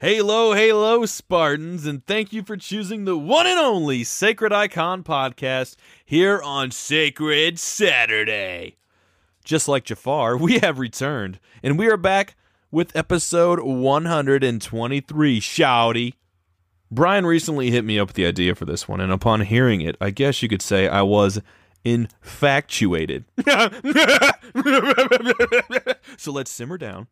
Halo, Halo, Spartans, and thank you for choosing the one and only Sacred Icon podcast here on Sacred Saturday. Just like Jafar, we have returned, and we are back with episode 123, shouty. Brian recently hit me up with the idea for this one, and upon hearing it, I guess you could say I was infatuated. So let's simmer down,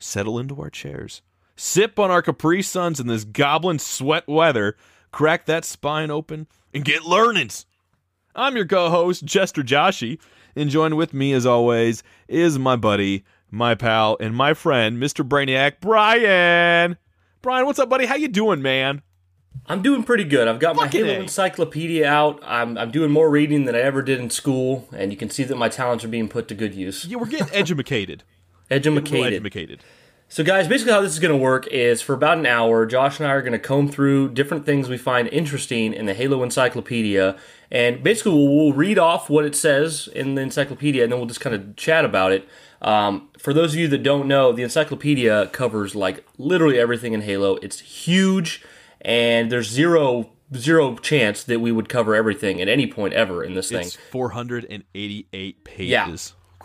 settle into our chairs, sip on our Capri Suns in this goblin sweat weather, crack that spine open, and get learnings. I'm your co-host, Jester Joshi, and joined with me, as always, is my buddy, my pal, and my friend, Mr. Brainiac, Brian. Brian, what's up, buddy? How you doing, man? I'm doing pretty good. I've got my Halo Encyclopedia out. I'm doing more reading than I ever did in school, and you can see that my talents are being put to good use. Yeah, we're getting edumacated. Edumacated. So guys, basically how this is going to work is for about an hour, Josh and I are going to comb through different things we find interesting in the Halo Encyclopedia, and basically we'll read off what it says in the encyclopedia, and then we'll just kind of chat about it. For those of you that don't know, the encyclopedia covers like literally everything in Halo. It's huge, and there's zero chance that we would cover everything at any point ever in this thing. It's 488 pages. Yeah.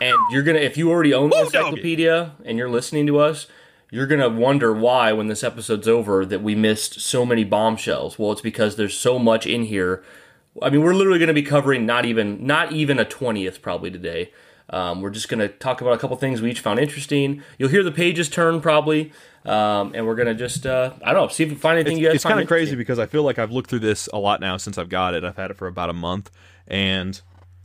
And you're going to, if you already own the encyclopedia and you're listening to us, you're going to wonder why, when this episode's over, that we missed so many bombshells. Well, it's because there's so much in here. I mean, we're literally going to be covering not even a 20th probably today. We're just going to talk about a couple things we each found interesting. You'll hear the pages turn probably, and we're going to just, I don't know, see if we find anything you guys find interesting. It's kind of crazy because I feel like I've looked through this a lot now since I've got it. I've had it for about a month, and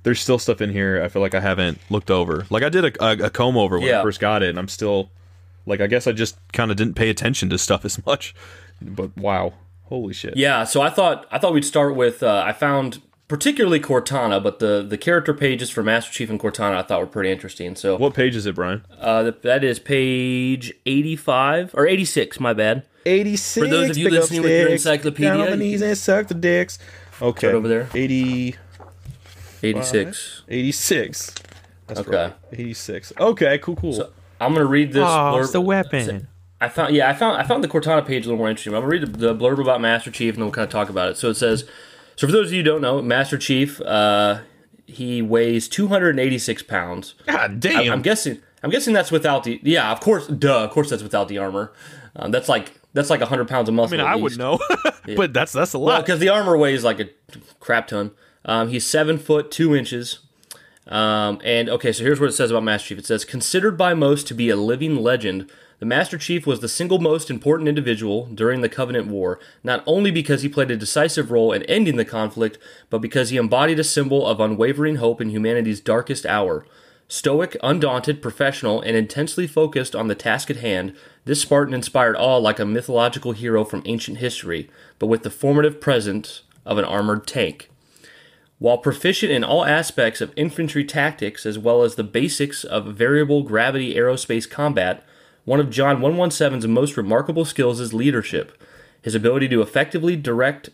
there's still stuff in here I feel like I haven't looked over. Like, I did a comb-over when I first got it, and I'm still, like, I guess I just kind of didn't pay attention to stuff as much. But, wow. Holy shit. Yeah, so I thought we'd start with, I found particularly Cortana, but the character pages for Master Chief and Cortana I thought were pretty interesting. So what page is it, Brian? That is page 85, or 86, my bad. 86. For those of you listening with your encyclopedia. Down on the knees and suck the dicks. Okay. Right over there. 86. 86. That's okay. Right. 86. Okay, cool. So I'm gonna read this blurb. It's the weapon. I found the Cortana page a little more interesting. I'm gonna read the blurb about Master Chief and then we'll kind of talk about it. So it says, so for those of you who don't know, Master Chief, he weighs 286 pounds. God damn. I'm guessing that's without the that's without the armor. That's like 100 pounds of muscle. I mean, I would know. But that's a lot. Because the armor weighs like a crap ton. He's 7 foot 2 inches, and okay, so here's what it says about Master Chief. It says, considered by most to be a living legend, the Master Chief was the single most important individual during the Covenant War, not only because he played a decisive role in ending the conflict, but because he embodied a symbol of unwavering hope in humanity's darkest hour. Stoic, undaunted, professional, and intensely focused on the task at hand, this Spartan inspired awe like a mythological hero from ancient history, but with the formative presence of an armored tank. While proficient in all aspects of infantry tactics as well as the basics of variable gravity aerospace combat, one of John 117's most remarkable skills is leadership. His ability to effectively direct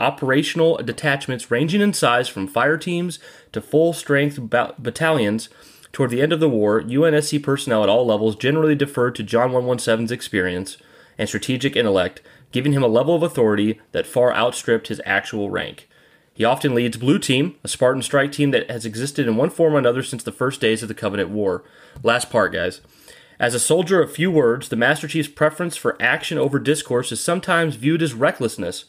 operational detachments ranging in size from fire teams to full-strength battalions. Toward the end of the war, UNSC personnel at all levels generally deferred to John 117's experience and strategic intellect, giving him a level of authority that far outstripped his actual rank. He often leads Blue Team, a Spartan strike team that has existed in one form or another since the first days of the Covenant War. Last part, guys. As a soldier of few words, the Master Chief's preference for action over discourse is sometimes viewed as recklessness,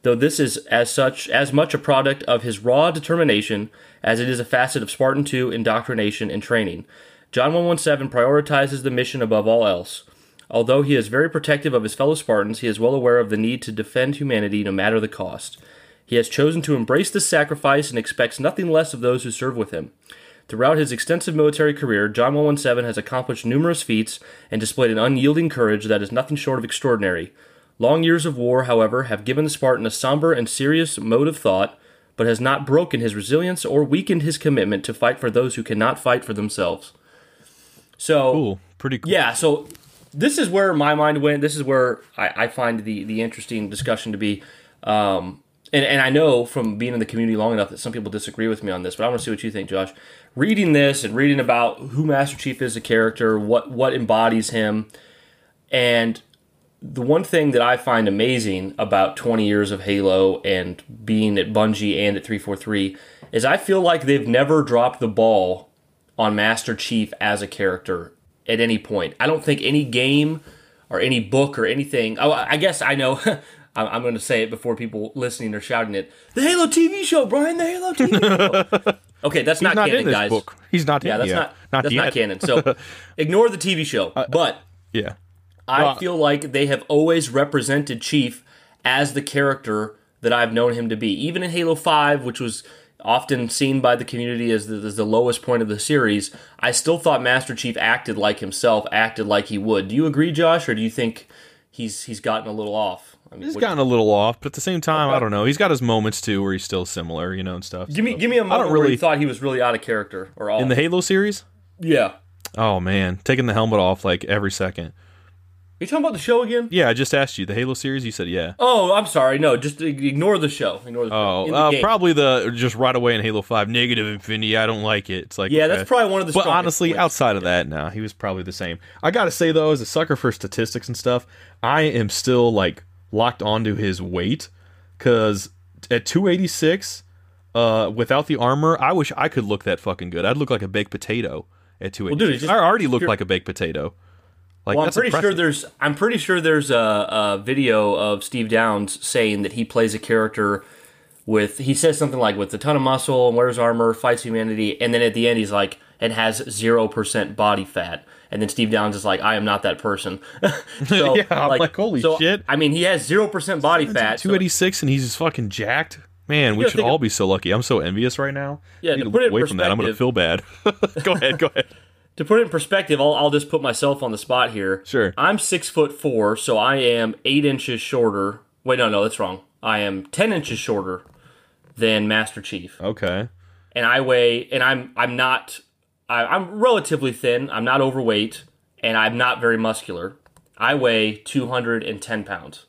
though this is as such as much a product of his raw determination as it is a facet of Spartan II indoctrination and training. John 117 prioritizes the mission above all else. Although he is very protective of his fellow Spartans, he is well aware of the need to defend humanity no matter the cost. He has chosen to embrace this sacrifice and expects nothing less of those who serve with him. Throughout his extensive military career, John 117 has accomplished numerous feats and displayed an unyielding courage that is nothing short of extraordinary. Long years of war, however, have given the Spartan a somber and serious mode of thought, but has not broken his resilience or weakened his commitment to fight for those who cannot fight for themselves. So, cool. Pretty cool. Yeah, so this is where my mind went. This is where I find the interesting discussion to be. And I know from being in the community long enough that some people disagree with me on this, but I want to see what you think, Josh. Reading this and reading about who Master Chief is as a character, what embodies him, and the one thing that I find amazing about 20 years of Halo and being at Bungie and at 343 is I feel like they've never dropped the ball on Master Chief as a character at any point. I don't think any game or any book or anything... Oh, I guess I know... I'm going to say it before people listening are shouting it. The Halo TV show, Brian. The Halo TV show. Okay, that's not canon, guys. Book. He's not. Yeah, that's not canon. So ignore the TV show. But yeah, I feel like they have always represented Chief as the character that I've known him to be, even in Halo 5, which was often seen by the community as the lowest point of the series. I still thought Master Chief acted like himself, acted like he would. Do you agree, Josh, or do you think he's gotten a little off? I mean, he's gotten a little off, but at the same time, okay. I don't know. He's got his moments, too, where he's still similar, you know, and stuff. Give me a moment where you thought he was really out of character or off. In the Halo series? Yeah. Oh, man. Taking the helmet off, like, every second. Are you talking about the show again? Yeah, I just asked you. The Halo series? You said yeah. Oh, I'm sorry. No, just ignore the show. Ignore the show. Probably just right away in Halo 5, negative infinity, I don't like it. It's like, yeah, that's probably one of the strongest. But honestly, outside of that, no, he was probably the same. I gotta say, though, as a sucker for statistics and stuff, I am still, like... locked onto his weight, because at 286, without the armor, I wish I could look that fucking good. I'd look like a baked potato at 286. Well, dude, I already look like a baked potato. Like, well, I'm pretty sure there's a video of Steve Downs saying that he plays a character with. He says something like with a ton of muscle and wears armor, fights humanity, and then at the end he's like, and has 0% body fat. And then Steve Downs is like, I am not that person. So, yeah, I'm like holy shit. I mean, he has 0% body fat. 286, so. And he's just fucking jacked. Man, we should all be so lucky. I'm so envious right now. Yeah, to put it away from that, I'm going to feel bad. Go ahead. To put it in perspective, I'll just put myself on the spot here. Sure. I'm 6'4", so I am 8 inches shorter. Wait, no, that's wrong. I am 10 inches shorter than Master Chief. Okay. And I weigh, and I'm not... I'm relatively thin, I'm not overweight, and I'm not very muscular. I weigh 210 pounds.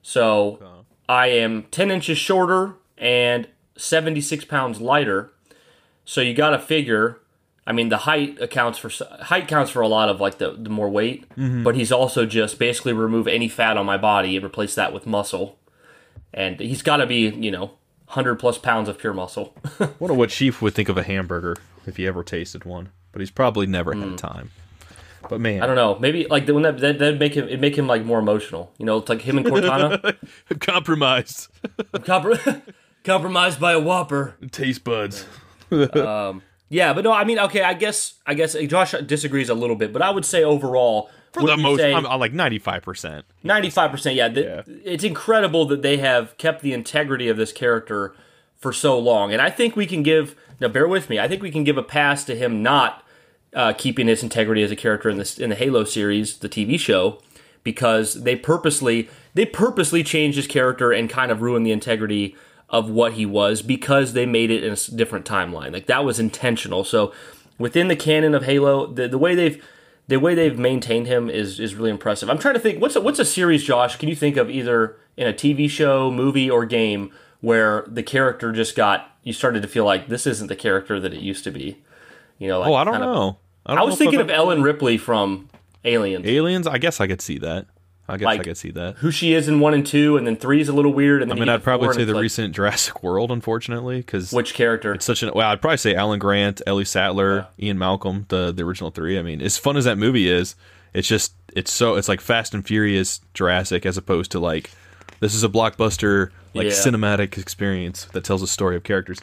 So I am 10 inches shorter and 76 pounds lighter. So you got to figure, I mean, the height counts for a lot of like the more weight, but he's also just basically remove any fat on my body and replace that with muscle. And he's got to be, 100 plus pounds of pure muscle. I wonder what Chief would think of a hamburger. If he ever tasted one, but he's probably never had time. But man, I don't know. Maybe like when that make him like more emotional. You know, it's like him and Cortana. Compromised. Compromised by a Whopper. Taste buds. Yeah, but no, I mean, okay. I guess Josh disagrees a little bit, but I would say overall, for the most, I'm like 95%. 95%. Yeah, it's incredible that they have kept the integrity of this character for so long, and I think we can give. Now, bear with me. I think we can give a pass to him not keeping his integrity as a character in the Halo series, the TV show, because they purposely changed his character and kind of ruined the integrity of what he was because they made it in a different timeline. Like that was intentional. So within the canon of Halo, the way they've maintained him is really impressive. I'm trying to think what's a series, Josh? Can you think of either in a TV show, movie, or game? Where the character just you started to feel like this isn't the character that it used to be. I don't know. I was thinking of Ellen Ripley from Aliens. I guess I could see that. I guess I could see that. Who she is in 1 and 2, and then 3 is a little weird. And then I mean, I'd probably say the recent Jurassic World, unfortunately, because which character? It's such an well, I'd probably say Alan Grant, Ellie Sattler, Ian Malcolm, the original 3. I mean, as fun as that movie is, it's just it's like Fast and Furious Jurassic, as opposed to like this is a blockbuster cinematic experience that tells a story of characters.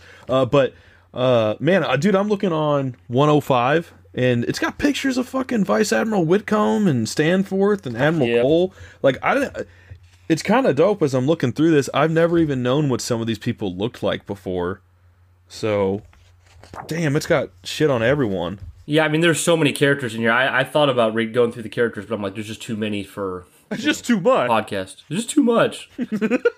Man, dude, I'm looking on 105. And it's got pictures of fucking Vice Admiral Whitcomb and Stanforth and Admiral Cole. Like, it's kind of dope as I'm looking through this. I've never even known what some of these people looked like before. So, damn, it's got shit on everyone. Yeah, I mean, there's so many characters in here. I thought about going through the characters, but I'm like, there's just too many for... It's just too much. Podcast. It's just too much.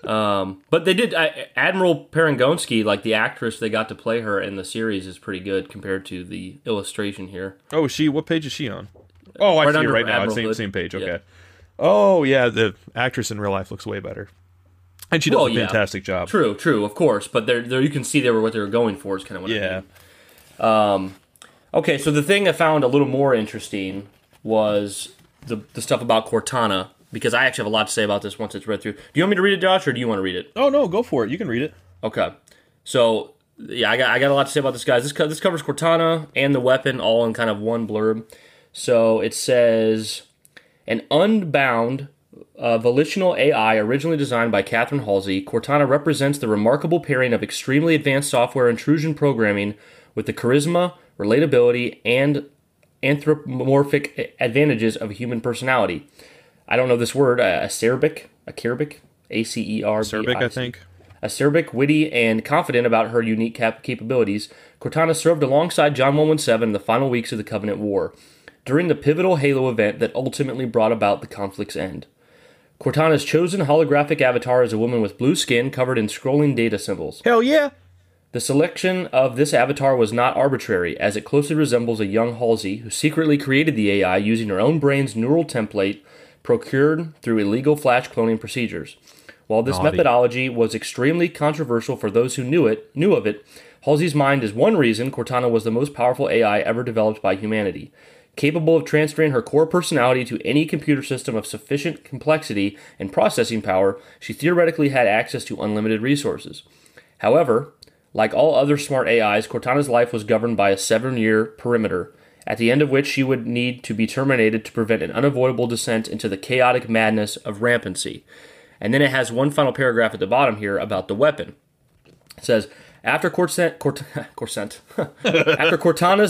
But they did... Admiral Perengonsky, like the actress they got to play her in the series, is pretty good compared to the illustration here. Oh, what page is she on? Oh, I see it right now. Same page. Okay. Yeah. Oh, yeah. The actress in real life looks way better. And she does a fantastic job. True, of course. But there, you can see what they were going for is kind of what I mean. Okay, so the thing I found a little more interesting was the stuff about Cortana. Because I actually have a lot to say about this once it's read through. Do you want me to read it, Josh, or do you want to read it? Oh, no, go for it. You can read it. Okay. So, yeah, I got a lot to say about this, guys. This covers Cortana and the weapon all in kind of one blurb. So it says, an unbound volitional AI originally designed by Catherine Halsey, Cortana represents the remarkable pairing of extremely advanced software intrusion programming with the charisma, relatability, and anthropomorphic advantages of human personality. I don't know this word, acerbic, A-C-E-R-B-I-C. Acerbic, I think. Acerbic, witty, and confident about her unique capabilities, Cortana served alongside John 117 in the final weeks of the Covenant War, during the pivotal Halo event that ultimately brought about the conflict's end. Cortana's chosen holographic avatar is a woman with blue skin covered in scrolling data symbols. Hell yeah! The selection of this avatar was not arbitrary, as it closely resembles a young Halsey, who secretly created the AI using her own brain's neural template, procured through illegal flash cloning procedures. While this methodology was extremely controversial for those who knew of it, Halsey's mind is one reason Cortana was the most powerful AI ever developed by humanity, capable of transferring her core personality to any computer system of sufficient complexity and processing power. She theoretically had access to unlimited resources. However, like all other smart AIs, Cortana's life was governed by a 7-year perimeter, at the end of which she would need to be terminated to prevent an unavoidable descent into the chaotic madness of rampancy. And then it has one final paragraph at the bottom here about the weapon. It says, After Cortana's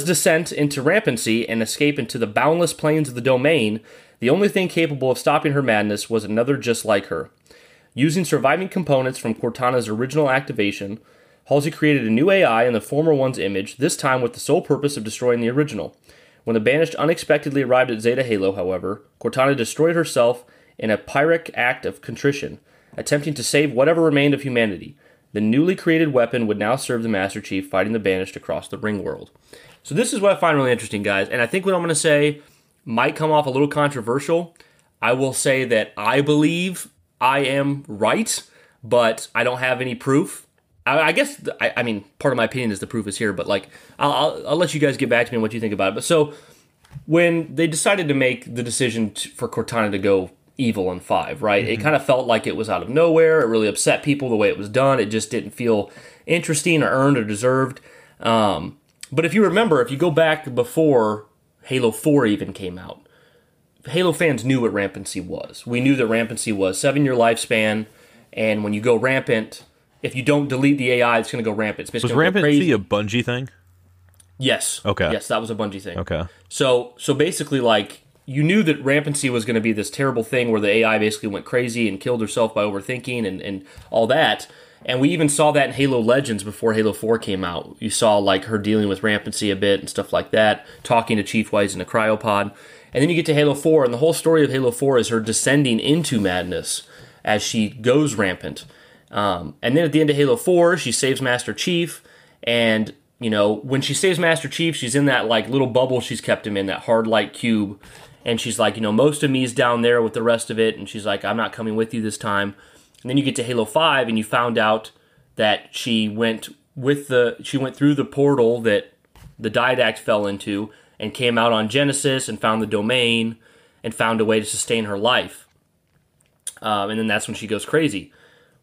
descent into rampancy and escape into the boundless plains of the Domain, the only thing capable of stopping her madness was another just like her. Using surviving components from Cortana's original activation, Halsey created a new AI in the former one's image, this time with the sole purpose of destroying the original. When the Banished unexpectedly arrived at Zeta Halo, however, Cortana destroyed herself in a pyrrhic act of contrition, attempting to save whatever remained of humanity. The newly created weapon would now serve the Master Chief fighting the Banished across the Ring World. So this is what I find really interesting, guys, and I think what I'm going to say might come off a little controversial. I will say that I believe I am right, but I don't have any proof. I guess, I mean, part of my opinion is the proof is here, but like, I'll let you guys get back to me on what you think about it. But so, when they decided to make the decision for Cortana to go evil in 5, right? Mm-hmm. It kind of felt like it was out of nowhere. It really upset people the way it was done. It just didn't feel interesting or earned or deserved. But if you remember, if you go back before Halo 4 even came out, Halo fans knew what rampancy was. We knew that rampancy was 7-year lifespan, and when you go rampant... If you don't delete the AI, it's going to go rampant. Was rampancy a Bungie thing? Yes. Okay. Yes, that was a Bungie thing. Okay. So basically, like, you knew that rampancy was going to be this terrible thing where the AI basically went crazy and killed herself by overthinking and all that. And we even saw that in Halo Legends before Halo 4 came out. You saw, like, her dealing with rampancy a bit and stuff like that, talking to Chief Wise in a cryopod. And then you get to Halo 4, and the whole story of Halo 4 is her descending into madness as she goes rampant. And then at the end of Halo 4, she saves Master Chief, and, you know, when she saves Master Chief, she's in that, like, little bubble she's kept him in, that hard light cube, and she's like, you know, most of me is down there with the rest of it, and she's like, I'm not coming with you this time. And then you get to Halo 5, and you found out that she went through the portal that the Didact fell into, and came out on Genesis, and found the Domain, and found a way to sustain her life. And then that's when she goes crazy.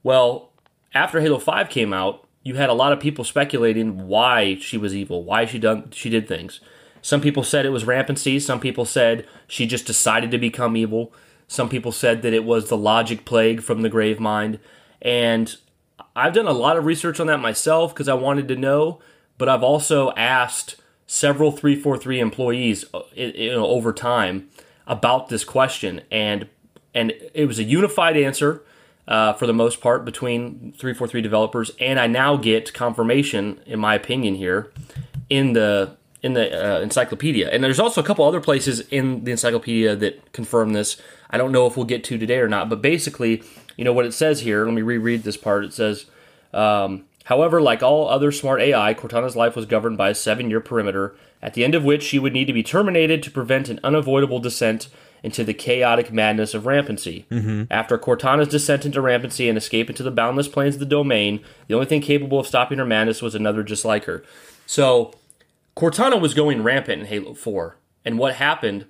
Well, after Halo 5 came out, you had a lot of people speculating why she was evil, why she did things. Some people said it was rampancy. Some people said she just decided to become evil. Some people said that it was the logic plague from the Gravemind. And I've done a lot of research on that myself because I wanted to know, but I've also asked several 343 employees over time about this question, and it was a unified answer for the most part between 343 developers, and I now get confirmation, in my opinion, here in the encyclopedia. And there's also a couple other places in the encyclopedia that confirm this. I don't know if we'll get to today or not, but basically, you know, what it says here, let me reread this part. It says, however, like all other smart AI, Cortana's life was governed by a 7-year perimeter, at the end of which she would need to be terminated to prevent an unavoidable descent into the chaotic madness of rampancy. Mm-hmm. After Cortana's descent into rampancy and escape into the boundless plains of the Domain, the only thing capable of stopping her madness was another just like her. So Cortana was going rampant in Halo 4, and what happened,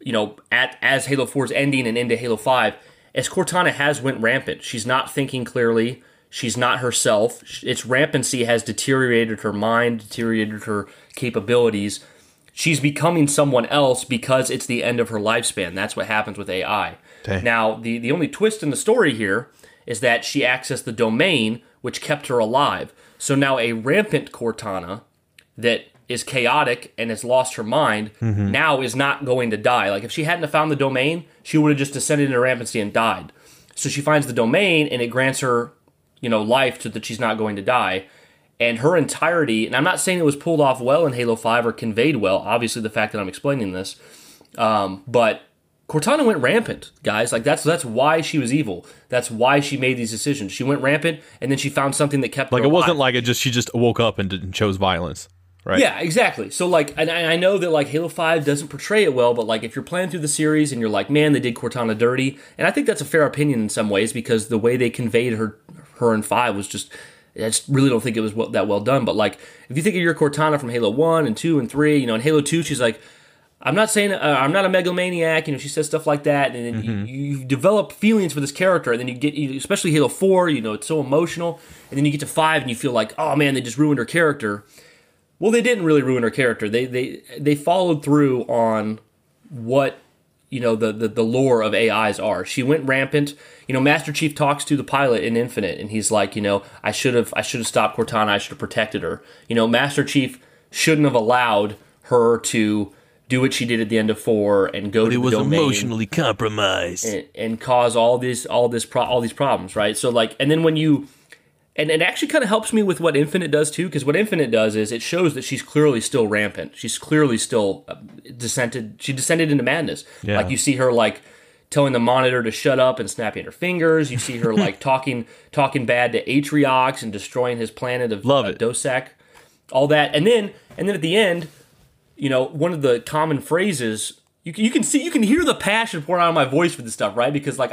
you know, as Halo 4's ending and into Halo 5, as Cortana has went rampant. She's not thinking clearly. She's not herself. Its rampancy has deteriorated her mind, deteriorated her capabilities. She's becoming someone else because it's the end of her lifespan. That's what happens with AI. Okay. Now, the only twist in the story here is that she accessed the Domain, which kept her alive. So now a rampant Cortana that is chaotic and has lost her mind, mm-hmm. now is not going to die. Like, if she hadn't have found the Domain, she would have just descended into rampancy and died. So she finds the Domain, and it grants her, you know, life so that she's not going to die. And her entirety, and I'm not saying it was pulled off well in Halo 5 or conveyed well, obviously the fact that I'm explaining this, but Cortana went rampant, guys. Like, that's why she was evil. That's why she made these decisions. She went rampant, and then she found something that kept her alive. It wasn't like it just she just woke up and chose violence. Right. Yeah, exactly. So, like, and I know that, like, Halo 5 doesn't portray it well, but, like, if you're playing through the series and you're like, man, they did Cortana dirty, and I think that's a fair opinion in some ways because the way they conveyed her in 5 was just, I just really don't think it was that well done. But, like, if you think of your Cortana from Halo 1 and 2 and 3, you know, in Halo 2, she's like, I'm not saying, I'm not a megalomaniac, you know, she says stuff like that, and then mm-hmm. you develop feelings for this character, and then you get, especially Halo 4, you know, it's so emotional, and then you get to 5 and you feel like, oh, man, they just ruined her character. Well, they didn't really ruin her character. They followed through on what, you know, the lore of AIs are. She went rampant. You know, Master Chief talks to the pilot in Infinite, and he's like, you know, I should have stopped Cortana. I should have protected her. You know, Master Chief shouldn't have allowed her to do what she did at the end of 4 and go to the Domain. But it was emotionally compromised and cause all these problems, right? So, like, and then when you. And it actually kind of helps me with what Infinite does, too, because what Infinite does is it shows that she's clearly still rampant. She's clearly still descended into madness. Yeah. Like, you see her, like, telling the monitor to shut up and snapping her fingers. You see her, like, talking bad to Atriox and destroying his planet of Dosak. All that. And then at the end, you know, one of the common phrases, you can hear the passion pouring out of my voice for this stuff, right? Because, like,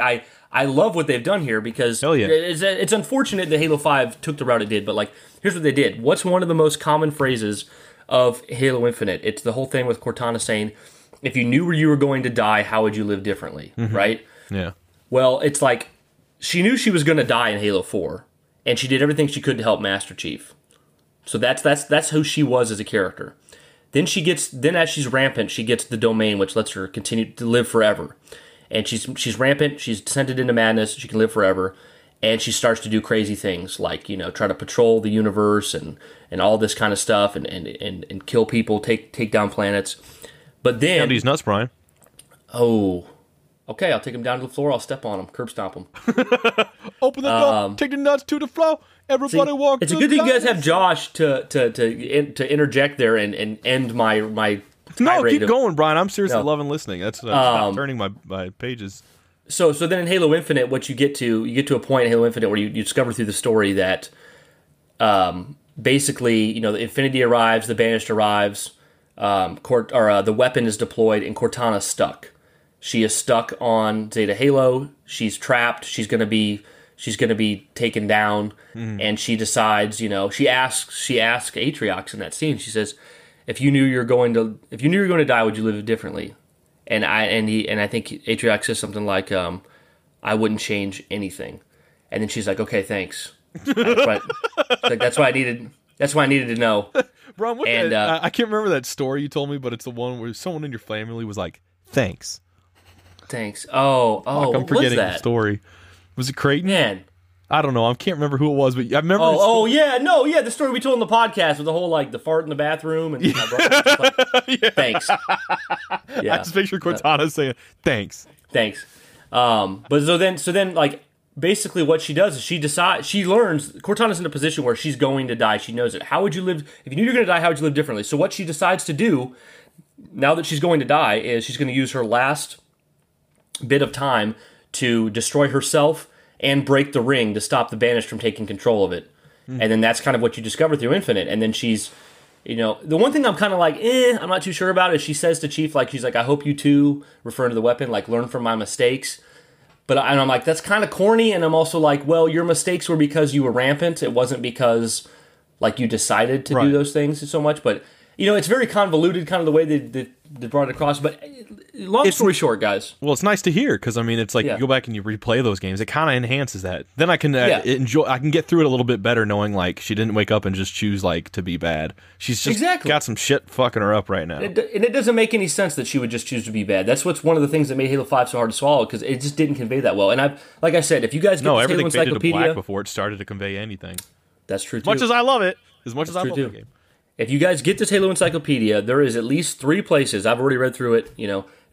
I love what they've done here because it's unfortunate that Halo 5 took the route it did, but, like, here's what they did. What's one of the most common phrases of Halo Infinite? It's the whole thing with Cortana saying, if you knew where you were going to die, how would you live differently, mm-hmm. right? Yeah. Well, it's like she knew she was going to die in Halo 4, and she did everything she could to help Master Chief. So that's who she was as a character. Then as she's rampant, she gets the Domain, which lets her continue to live forever. And she's rampant, she's descended into madness, she can live forever, and she starts to do crazy things like, you know, try to patrol the universe and all this kind of stuff and kill people, take down planets. But then... Andy's nuts, Brian. Oh. Okay, I'll take him down to the floor, I'll step on him, curb stomp him. Open the door, take the nuts to the floor, everybody walk through the It's a good thing you guys have Josh to interject there and end my No, keep going, Brian. I'm seriously loving listening. That's I'm turning my pages. So then in Halo Infinite, what you get to a point in Halo Infinite where you discover through the story that basically, you know, the Infinity arrives, the Banished arrives, the Weapon is deployed, and Cortana's stuck. She is stuck on Zeta Halo. She's trapped. She's gonna be taken down, and she decides. You know, she asks Atriox in that scene. She says, If you knew you were going to die, would you live differently? And I think Atriox says something like, I wouldn't change anything. And then she's like, okay, thanks. That's what I needed. That's what I needed to know. Ron, I can't remember that story you told me, but it's the one where someone in your family was like, thanks. Thanks. Oh, I'm forgetting the story. Was it Creighton? Man. I don't know. I can't remember who it was, but I remember. Oh, yeah, the story we told on the podcast with the whole the fart in the bathroom and yeah. Thanks. Yeah. I just picture Cortana saying thanks. Thanks. But so then basically what she does is she learns Cortana's in a position where she's going to die. She knows it. How would you live if you knew you're going to die? How would you live differently? So what she decides to do now that she's going to die is she's going to use her last bit of time to destroy herself and break the ring to stop the Banished from taking control of it. Mm. And then that's kind of what you discover through Infinite. And then she's, the one thing I'm kind of I'm not too sure about is she says to Chief, she's like, I hope you too, referring to the weapon, learn from my mistakes. And I'm like, that's kind of corny. And I'm also like, well, your mistakes were because you were rampant. It wasn't because, you decided to do those things so much. But, it's very convoluted, kind of the way they brought it across. But long story short, guys. Well, it's nice to hear because, it's you go back and you replay those games. It kind of enhances that. Then I can I can get through it a little bit better knowing, she didn't wake up and just choose, to be bad. She's just got some shit fucking her up right now. And it doesn't make any sense that she would just choose to be bad. That's what's one of the things that made Halo 5 so hard to swallow because it just didn't convey that well. And like I said, if you guys get this Halo Encyclopedia... No, everything faded to black before it started to convey anything. That's true, too. As much as I love it. As much as I love the game. If you guys get this Halo Encyclopedia, there is at least three places, I've already read through it,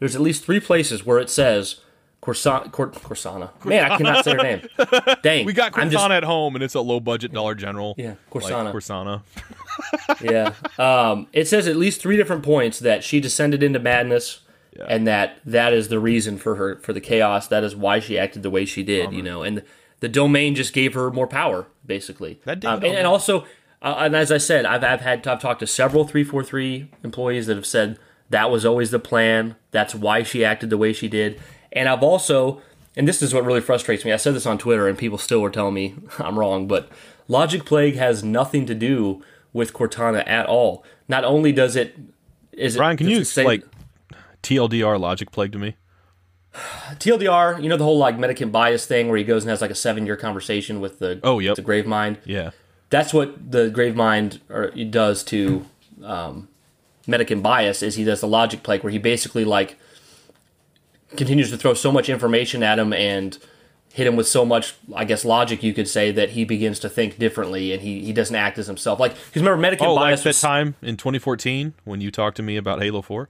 there's at least three places where it says Cortana. Man, I cannot say her name. Dang. We got Cortana at home, and it's a low-budget Dollar General. Yeah, Cortana. Yeah. It says at least three different points that she descended into madness, and that is the reason for the chaos. That is why she acted the way she did, and the domain just gave her more power, basically. That did. And also... and as I said, I've talked to several 343 employees that have said that was always the plan. That's why she acted the way she did. And I've also, and this is what really frustrates me. I said this on Twitter, and people still were telling me I'm wrong. But Logic Plague has nothing to do with Cortana at all. Not only does it, is Brian, can you explain TLDR Logic Plague to me? TLDR, the whole Medicant Bias thing where he goes and has a 7-year conversation with the Gravemind. Yeah. That's what the Gravemind does to Medicant Bias, is he does the Logic Plague, where he basically, continues to throw so much information at him and hit him with so much, I guess, logic, you could say, that he begins to think differently, and he doesn't act as himself. Because remember, Medicant Bias was... that time in 2014 when you talked to me about Halo 4?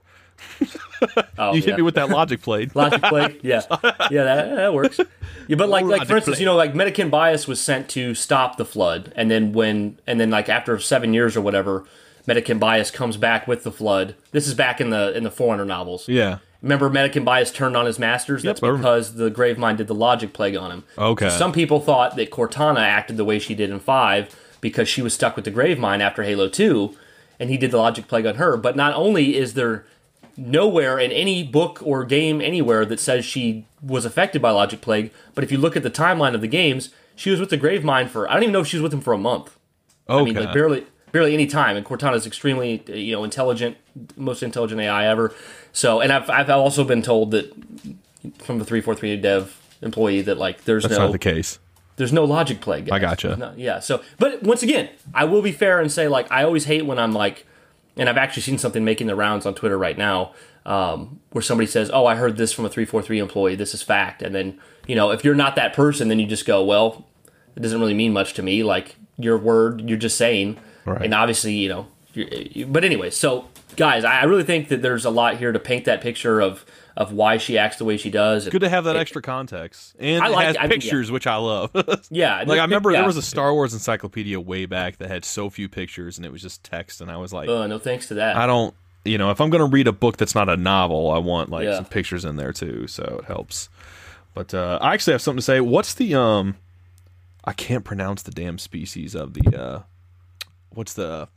You hit me with that Logic Plague. Logic Plague, yeah. Yeah, that works. Yeah, but for instance, Medicant Bias was sent to stop the Flood, and then after 7 years or whatever, Medicant Bias comes back with the Flood. This is back in the Forerunner novels. Yeah. Remember Medicant Bias turned on his masters? That's because the Gravemind did the Logic Plague on him. Okay. So some people thought that Cortana acted the way she did in 5 because she was stuck with the Gravemind after Halo 2, and he did the Logic Plague on her. But not only is there nowhere in any book or game anywhere that says she was affected by Logic Plague, but if you look at the timeline of the games, she was with the Gravemind for, I don't even know if she was with him for a month. Okay. I mean, barely any time, and Cortana's extremely, intelligent, most intelligent AI ever. So, and I've also been told that from the 343 dev employee that, that's not the case. There's no Logic Plague, guys. I gotcha. So, but once again, I will be fair and say, I always hate when I'm and I've actually seen something making the rounds on Twitter right now where somebody says, I heard this from a 343 employee. This is fact. And then, if you're not that person, then you just go, well, it doesn't really mean much to me. Your word, you're just saying. Right. And obviously, but anyway, so guys, I really think that there's a lot here to paint that picture of why she acts the way she does. It's good to have that extra context. And it has pictures, which I love. Yeah. I remember there was a Star Wars encyclopedia way back that had so few pictures, and it was just text, and I was like... no thanks to that. I don't... if I'm going to read a book that's not a novel, I want, some pictures in there, too, so it helps. But I actually have something to say. What's the... I can't pronounce the damn species of the... what's the...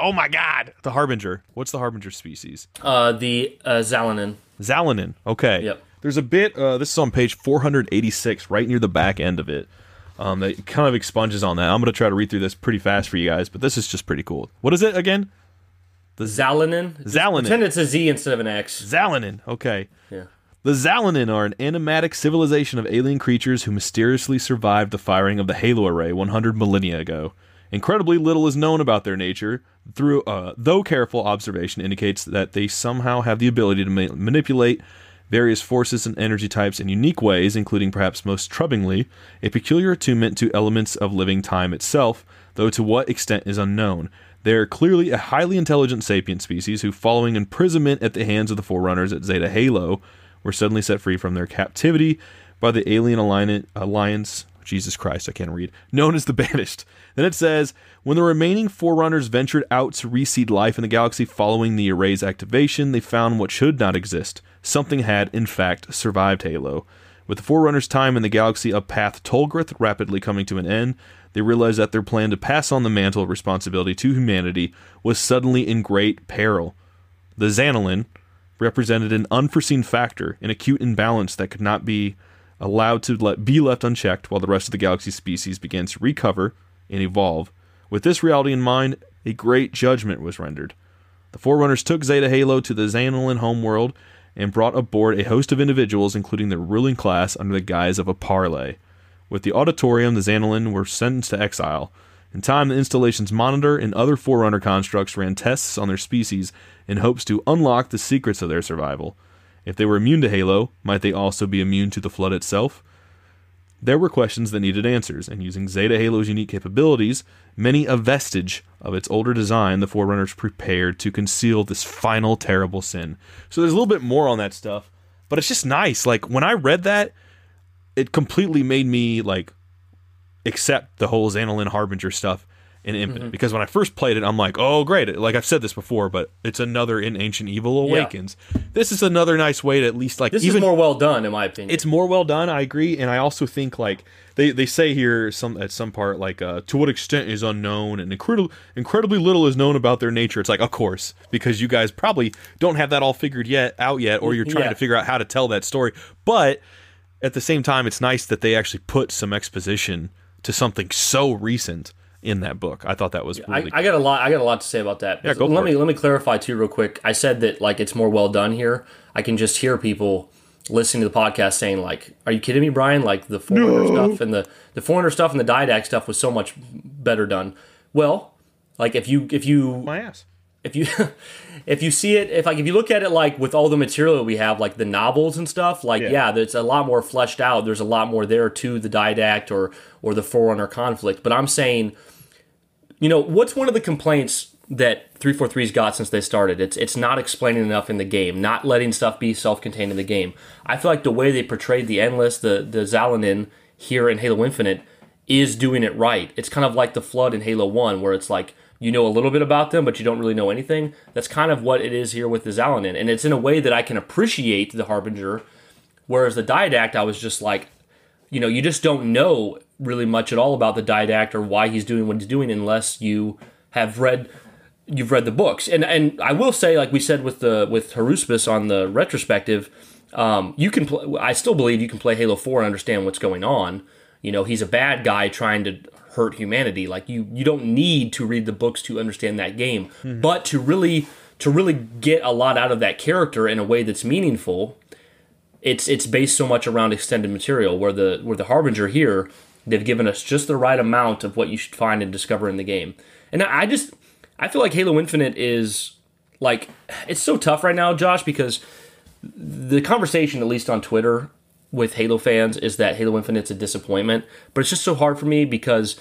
Oh, my God! The Harbinger. What's the Harbinger species? The Xalanin. Xalanin, okay. Yep. There's a bit, this is on page 486, right near the back end of it, that kind of expunges on that. I'm going to try to read through this pretty fast for you guys, but this is just pretty cool. What is it again? The Xalanin? Xalanin. Pretend it's a Z instead of an X. Xalanin, okay. Yeah. The Xalanin are an animatic civilization of alien creatures who mysteriously survived the firing of the Halo array 100 millennia ago. Incredibly little is known about their nature, though careful observation indicates that they somehow have the ability to manipulate various forces and energy types in unique ways, including perhaps most troublingly, a peculiar attunement to elements of living time itself, though to what extent is unknown. They are clearly a highly intelligent sapient species who, following imprisonment at the hands of the Forerunners at Zeta Halo, were suddenly set free from their captivity by the alien alliance... Jesus Christ, I can't read. Known as the Banished. Then it says, when the remaining Forerunners ventured out to reseed life in the galaxy following the array's activation, they found what should not exist. Something had, in fact, survived Halo. With the Forerunners' time in the galaxy up path Tolgrith rapidly coming to an end, they realized that their plan to pass on the mantle of responsibility to humanity was suddenly in great peril. The Xalanin represented an unforeseen factor, an acute imbalance that could not be allowed to be left unchecked while the rest of the galaxy's species began to recover and evolve. With this reality in mind, a great judgment was rendered. The Forerunners took Zeta Halo to the Xalanin homeworld and brought aboard a host of individuals, including their ruling class, under the guise of a parley. With the Auditorium, the Xalanin were sentenced to exile. In time, the installation's monitor and other Forerunner constructs ran tests on their species in hopes to unlock the secrets of their survival. If they were immune to Halo, might they also be immune to the Flood itself? There were questions that needed answers, and using Zeta Halo's unique capabilities, many a vestige of its older design, the Forerunners prepared to conceal this final terrible sin. So there's a little bit more on that stuff, but it's just nice. Like, when I read that, it completely made me, like, accept the whole Xalanin Harbinger stuff in Infinite. Mm-hmm. Because when I first played it, I'm like, oh, great. Like, I've said this before, but it's another In Ancient Evil Awakens. Yeah. This is another nice way to at least, like... This is more well done, in my opinion. It's more well done, I agree. And I also think, like, they say here at some part, like, to what extent is unknown, and incredibly little is known about their nature. It's like, of course, because you guys probably don't have that all figured out yet, or you're trying to figure out how to tell that story. But at the same time, it's nice that they actually put some exposition to something so recent in that book. I thought that was really cool. I got a lot to say about that. Yeah, let me clarify too real quick. I said that, like, it's more well done here. I can just hear people listening to the podcast saying, like, are you kidding me, Brian? Like, the Forerunner stuff and the Forerunner stuff and the Didact stuff was so much better done. Well, like, if you see it, if you look at it, like, with all the material we have, like the novels and stuff, like, yeah, it's a lot more fleshed out. There's a lot more there to the Didact or the Forerunner conflict. But I'm saying, you know, what's one of the complaints that 343's got since they started? It's not explaining enough in the game, not letting stuff be self-contained in the game. I feel like the way they portrayed the Endless, the Xalanin here in Halo Infinite, is doing it right. It's kind of like the Flood in Halo 1, where it's like, you know a little bit about them, but you don't really know anything. That's kind of what it is here with the Xalanin. And it's in a way that I can appreciate the Harbinger, whereas the Didact, I was just like, you know, you just don't know really much at all about the Didact or why he's doing what he's doing unless you have read the books. And I will say, like we said with Haruspice on the retrospective, I still believe you can play Halo 4 and understand what's going on. You know, he's a bad guy trying to hurt humanity. Like, you don't need to read the books to understand that game. Mm-hmm. But to really get a lot out of that character in a way that's meaningful, it's based so much around extended material, where the Harbinger here, they've given us just the right amount of what you should find and discover in the game. And I feel like Halo Infinite is, like, it's so tough right now, Josh, because the conversation, at least on Twitter, with Halo fans is that Halo Infinite's a disappointment, but it's just so hard for me because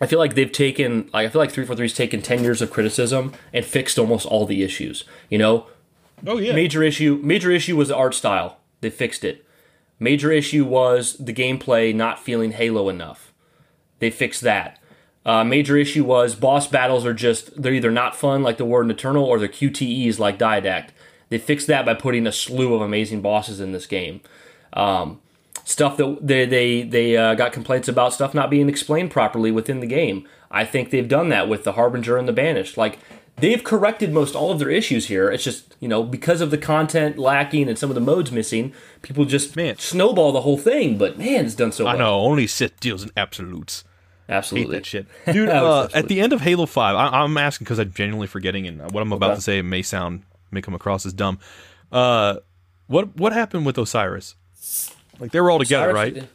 I feel like 343's taken 10 years of criticism and fixed almost all the issues, you know? Oh, yeah. Major issue was the art style. They fixed it. Major issue was the gameplay not feeling Halo enough. They fixed that. Major issue was boss battles are just, they're either not fun like the Warden Eternal or they're QTEs like Didact. They fixed that by putting a slew of amazing bosses in this game. Stuff that they got complaints about, stuff not being explained properly within the game. I think they've done that with the Harbinger and the Banished. Like, they've corrected most all of their issues here. It's just, you know, because of the content lacking and some of the modes missing, people just snowball the whole thing. But man, it's done so well. I know, only Sith deals in absolutes. Absolutely. Hate that shit. Dude, at the end of Halo 5, I'm asking because I'm genuinely forgetting, and what I'm about to say may come across as dumb. What happened with Osiris? Like, they were all together, Osiris, right?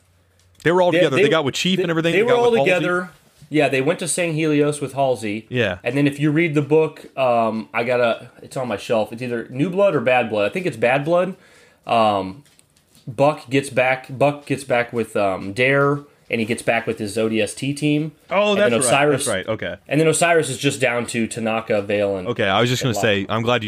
They were all together. They got with Chief and everything. They were all together. Halsey. Yeah, they went to St. Helios with Halsey. Yeah. And then if you read the book, it's on my shelf. It's either New Blood or Bad Blood. I think it's Bad Blood. Buck gets back with Dare, and he gets back with his ODST team. Oh, that's right. Osiris, that's right. Okay. And then Osiris is just down to Tanaka, Valen. Okay, I was just going to say, I'm glad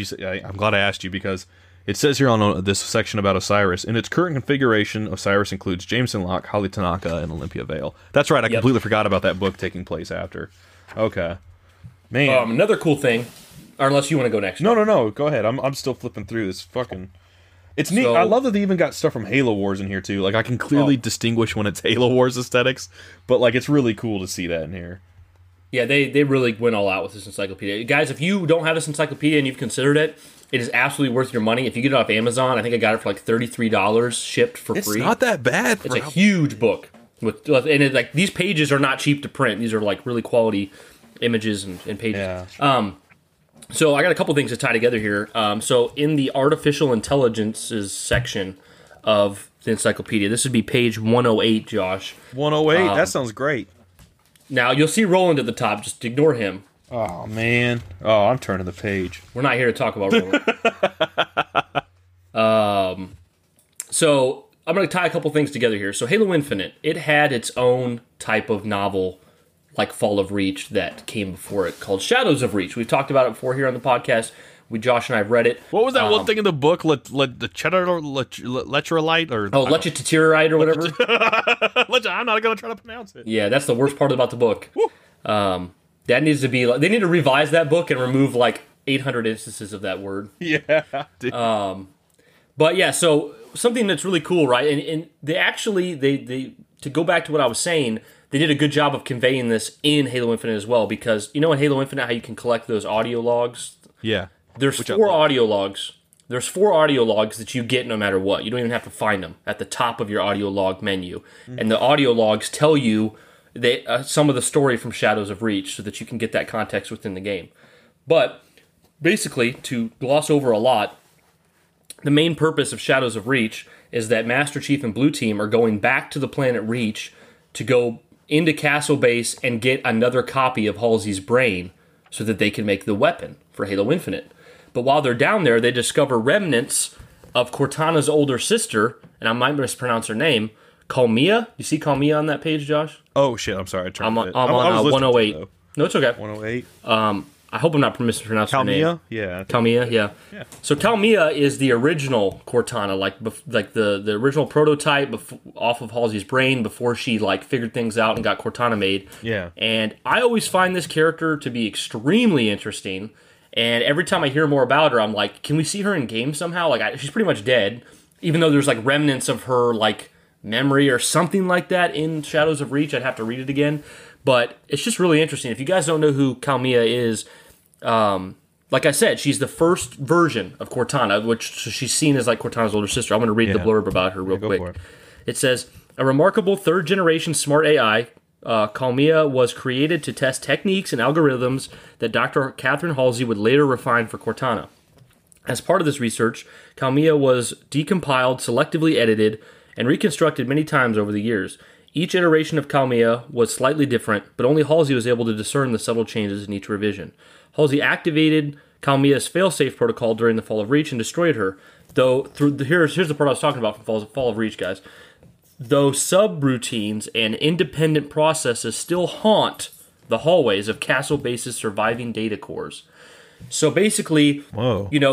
I asked you, because it says here on this section about Osiris, in its current configuration, Osiris includes Jameson Locke, Holly Tanaka, and Olympia Vale. That's right, I completely forgot about that book taking place after. Okay. Man. Another cool thing, or unless you want to go next. No, go ahead. I'm still flipping through this fucking... It's neat. So, I love that they even got stuff from Halo Wars in here, too. Like, I can clearly distinguish when it's Halo Wars aesthetics, but, like, it's really cool to see that in here. Yeah, they really went all out with this encyclopedia. Guys, if you don't have this encyclopedia and you've considered it, it is absolutely worth your money. If you get it off Amazon, I think I got it for, like, $33 shipped for free. It's not that bad. It's a huge book. These pages are not cheap to print. These are, like, really quality images and pages. Yeah. So I got a couple things to tie together here. So in the artificial intelligences section of the encyclopedia, this would be page 108, Josh. 108? That sounds great. Now, you'll see Roland at the top. Just ignore him. Oh, man. Oh, I'm turning the page. We're not here to talk about Roland. So I'm going to tie a couple things together here. So Halo Infinite, it had its own type of novel, like Fall of Reach, that came before it, called Shadows of Reach. We've talked about it before here on the podcast. Josh and I have read it. What was that one thing in the book? The Lecherolite? Lecheteterite or whatever. I'm not going to try to pronounce it. Yeah, that's the worst part about the book. That needs to be... They need to revise that book and remove, like, 800 instances of that word. Yeah. Dude. But, yeah, so something that's really cool, right? And they actually... they to go back to what I was saying... They did a good job of conveying this in Halo Infinite as well, because, you know, in Halo Infinite, how you can collect those audio logs? Yeah. There's 4 audio logs that you get no matter what. You don't even have to find them at the top of your audio log menu. Mm-hmm. And the audio logs tell you some of the story from Shadows of Reach, so that you can get that context within the game. But basically, to gloss over a lot, the main purpose of Shadows of Reach is that Master Chief and Blue Team are going back to the planet Reach to go into Castle Base and get another copy of Halsey's brain so that they can make the weapon for Halo Infinite. But while they're down there, they discover remnants of Cortana's older sister, and I might mispronounce her name, Kalmia. You see Kalmia on that page, Josh? Oh, shit, I'm sorry. I'm on 108. No, it's okay. 108. I hope I'm not mispronouncing her name. Kalmia? Yeah. Kalmia, yeah. So Kalmia is the original Cortana, like the original prototype off of Halsey's brain before she, like, figured things out and got Cortana made. Yeah. And I always find this character to be extremely interesting, and every time I hear more about her, I'm like, can we see her in game somehow? Like, she's pretty much dead, even though there's, like, remnants of her, like, memory or something like that in Shadows of Reach. I'd have to read it again. But it's just really interesting. If you guys don't know who Kalmia is, like I said, she's the first version of Cortana, which she's seen as, like, Cortana's older sister. I'm going to read the blurb about her real quick. It says, a remarkable third-generation smart AI, Kalmia was created to test techniques and algorithms that Dr. Catherine Halsey would later refine for Cortana. As part of this research, Kalmia was decompiled, selectively edited, and reconstructed many times over the years. Each iteration of Kalmia was slightly different, but only Halsey was able to discern the subtle changes in each revision. Halsey activated Kalmia's failsafe protocol during the Fall of Reach and destroyed her. Though here's the part I was talking about from Fall of Reach, guys. Though subroutines and independent processes still haunt the hallways of Castle Base's surviving data cores. So basically,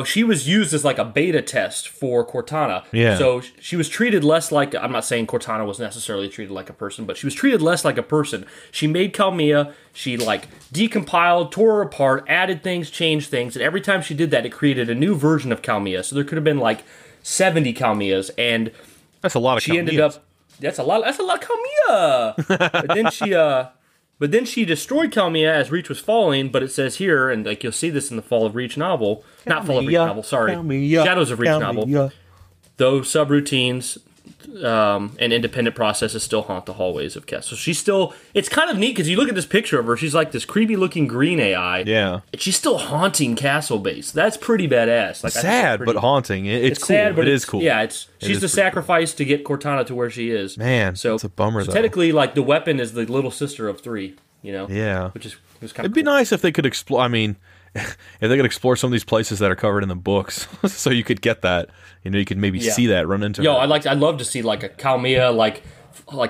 she was used as, like, a beta test for Cortana. Yeah. So she was treated less like... I'm not saying Cortana was necessarily treated like a person, but she was treated less like a person. She made Kalmia. She, like, decompiled, tore her apart, added things, changed things. And every time she did that, it created a new version of Kalmia. So there could have been, like, 70 Kalmias. And that's a lot of Kalmias. She ended up... That's a lot of Kalmia! But then she... But then she destroyed Kalmia as Reach was falling, but it says here, and, like, you'll see this in the Fall of Reach novel. Shadows of Reach novel. Though subroutines and independent processes still haunt the hallways of Kess. So she's still, it's kind of neat because you look at this picture of her, she's like this creepy looking green AI. Yeah. And she's still haunting Castle Base. That's pretty badass. Like, sad, but haunting. It's cool. Sad, but it is cool. Yeah, she's the sacrifice to get Cortana to where she is. Man, so it's a bummer though. Technically, like, the Weapon is the little sister of 3, you know? Yeah. Which is, it was kind of cool. It'd be nice if they could explore, I mean, if they could explore some of these places that are covered in the books, so you could get that, you know, you could maybe see that, run into. Yo, her. I'd love to see like a Kalmia, like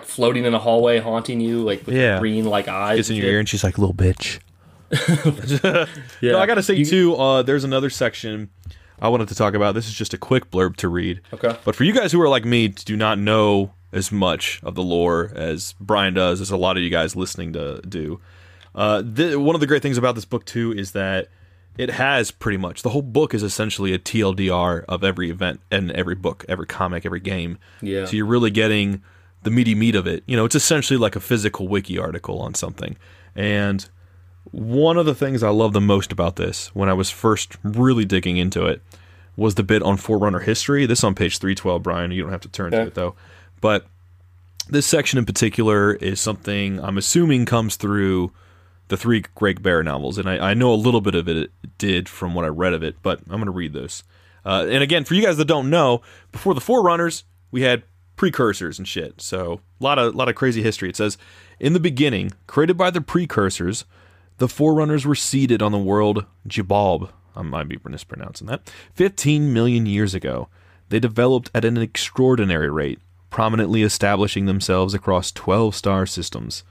floating in a hallway, haunting you, like with green like eyes. It's in your ear, and she's like, "Little bitch." Yeah. No, I gotta say too, there's another section I wanted to talk about. This is just a quick blurb to read. Okay. But for you guys who are like me, do not know as much of the lore as Brian does, as a lot of you guys listening to do. One of the great things about this book too is that it has pretty much, the whole book is essentially a TLDR of every event and every book, every comic, every game. Yeah. So you're really getting the meaty meat of it. You know, it's essentially like a physical wiki article on something. And one of the things I love the most about this, when I was first really digging into it, was the bit on Forerunner history. This is on page 312, Brian. You don't have to turn to it though. But this section in particular is something I'm assuming comes through the 3 Greg Bear novels, and I know a little bit of it did from what I read of it, but I'm going to read those. And again, for you guys that don't know, before the Forerunners, we had Precursors and shit, so a lot of crazy history. It says, in the beginning, created by the Precursors, the Forerunners were seated on the world Jibalb, I might be mispronouncing that, 15 million years ago. They developed at an extraordinary rate, prominently establishing themselves across 12 star systems.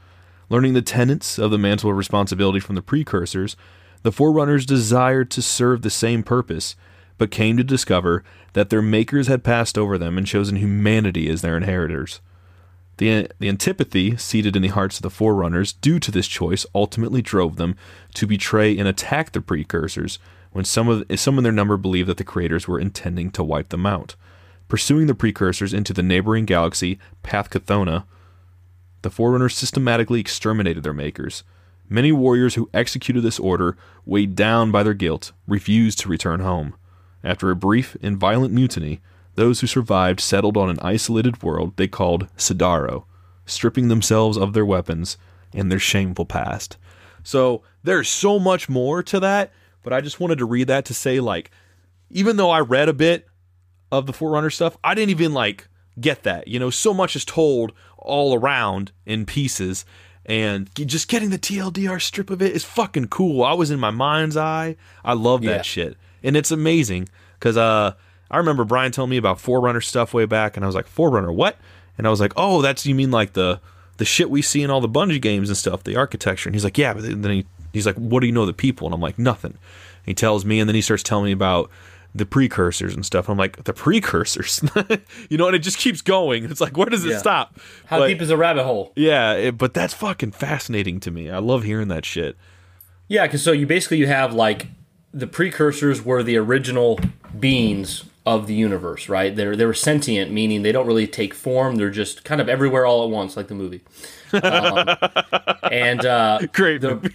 Learning the tenets of the mantle of responsibility from the Precursors, the Forerunners desired to serve the same purpose, but came to discover that their makers had passed over them and chosen humanity as their inheritors. The antipathy seated in the hearts of the Forerunners due to this choice ultimately drove them to betray and attack the Precursors when some of their number believed that the creators were intending to wipe them out. Pursuing the Precursors into the neighboring galaxy, Pathcathona, the Forerunners systematically exterminated their makers. Many warriors who executed this order, weighed down by their guilt, refused to return home. After a brief and violent mutiny, those who survived settled on an isolated world they called Sidaro, stripping themselves of their weapons and their shameful past. So there's so much more to that, but I just wanted to read that to say, like, even though I read a bit of the Forerunner stuff, I didn't even, like, get that. You know, so much is told all around in pieces, and just getting the TLDR strip of it is fucking cool. I was in my mind's eye. I love that shit, and it's amazing because I remember Brian telling me about Forerunner stuff way back, and I was like, Forerunner what? And I was like, oh, that's, you mean like the shit we see in all the Bungie games and stuff, the architecture. And he's like, yeah, but then he's like, what do you know of the people? And I'm like, nothing. And he tells me, and then he starts telling me about the Precursors and stuff. I'm like, the Precursors? You know, and it just keeps going. It's like, where does it stop? How deep is a rabbit hole? Yeah, but that's fucking fascinating to me. I love hearing that shit. Yeah, because so you have, like, the Precursors were the original beings of the universe, right? They were sentient, meaning they don't really take form. They're just kind of everywhere all at once, like the movie. Great movie.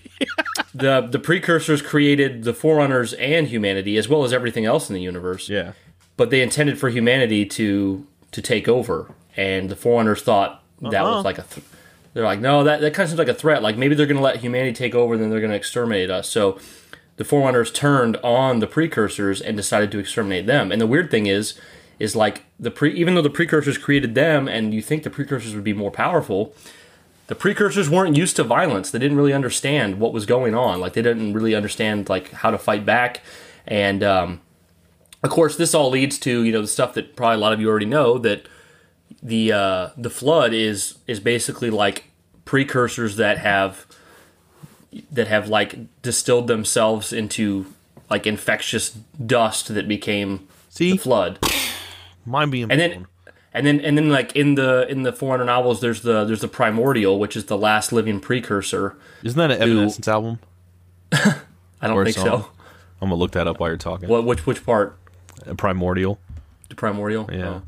The Precursors created the Forerunners and humanity, as well as everything else in the universe. Yeah. But they intended for humanity to take over, and the Forerunners thought that was like a... They're like, no, that kind of seems like a threat. Like, maybe they're going to let humanity take over, and then they're going to exterminate us. So the Forerunners turned on the Precursors and decided to exterminate them. And the weird thing is like, even though the Precursors created them, and you think the Precursors would be more powerful... The Precursors weren't used to violence. They didn't really understand what was going on. Like, they didn't really understand, like, how to fight back. And, of course, this all leads to, you know, the stuff that probably a lot of you already know, that the Flood is basically, like, Precursors that have like, distilled themselves into, like, infectious dust that became the Flood. Mine being born. And then, like, in the Forerunner novels, there's the Primordial, which is the last living Precursor. Isn't that an Evanescence album? I don't think so. I'm gonna look that up while you're talking. Well, which part? Primordial. The Primordial. Yeah.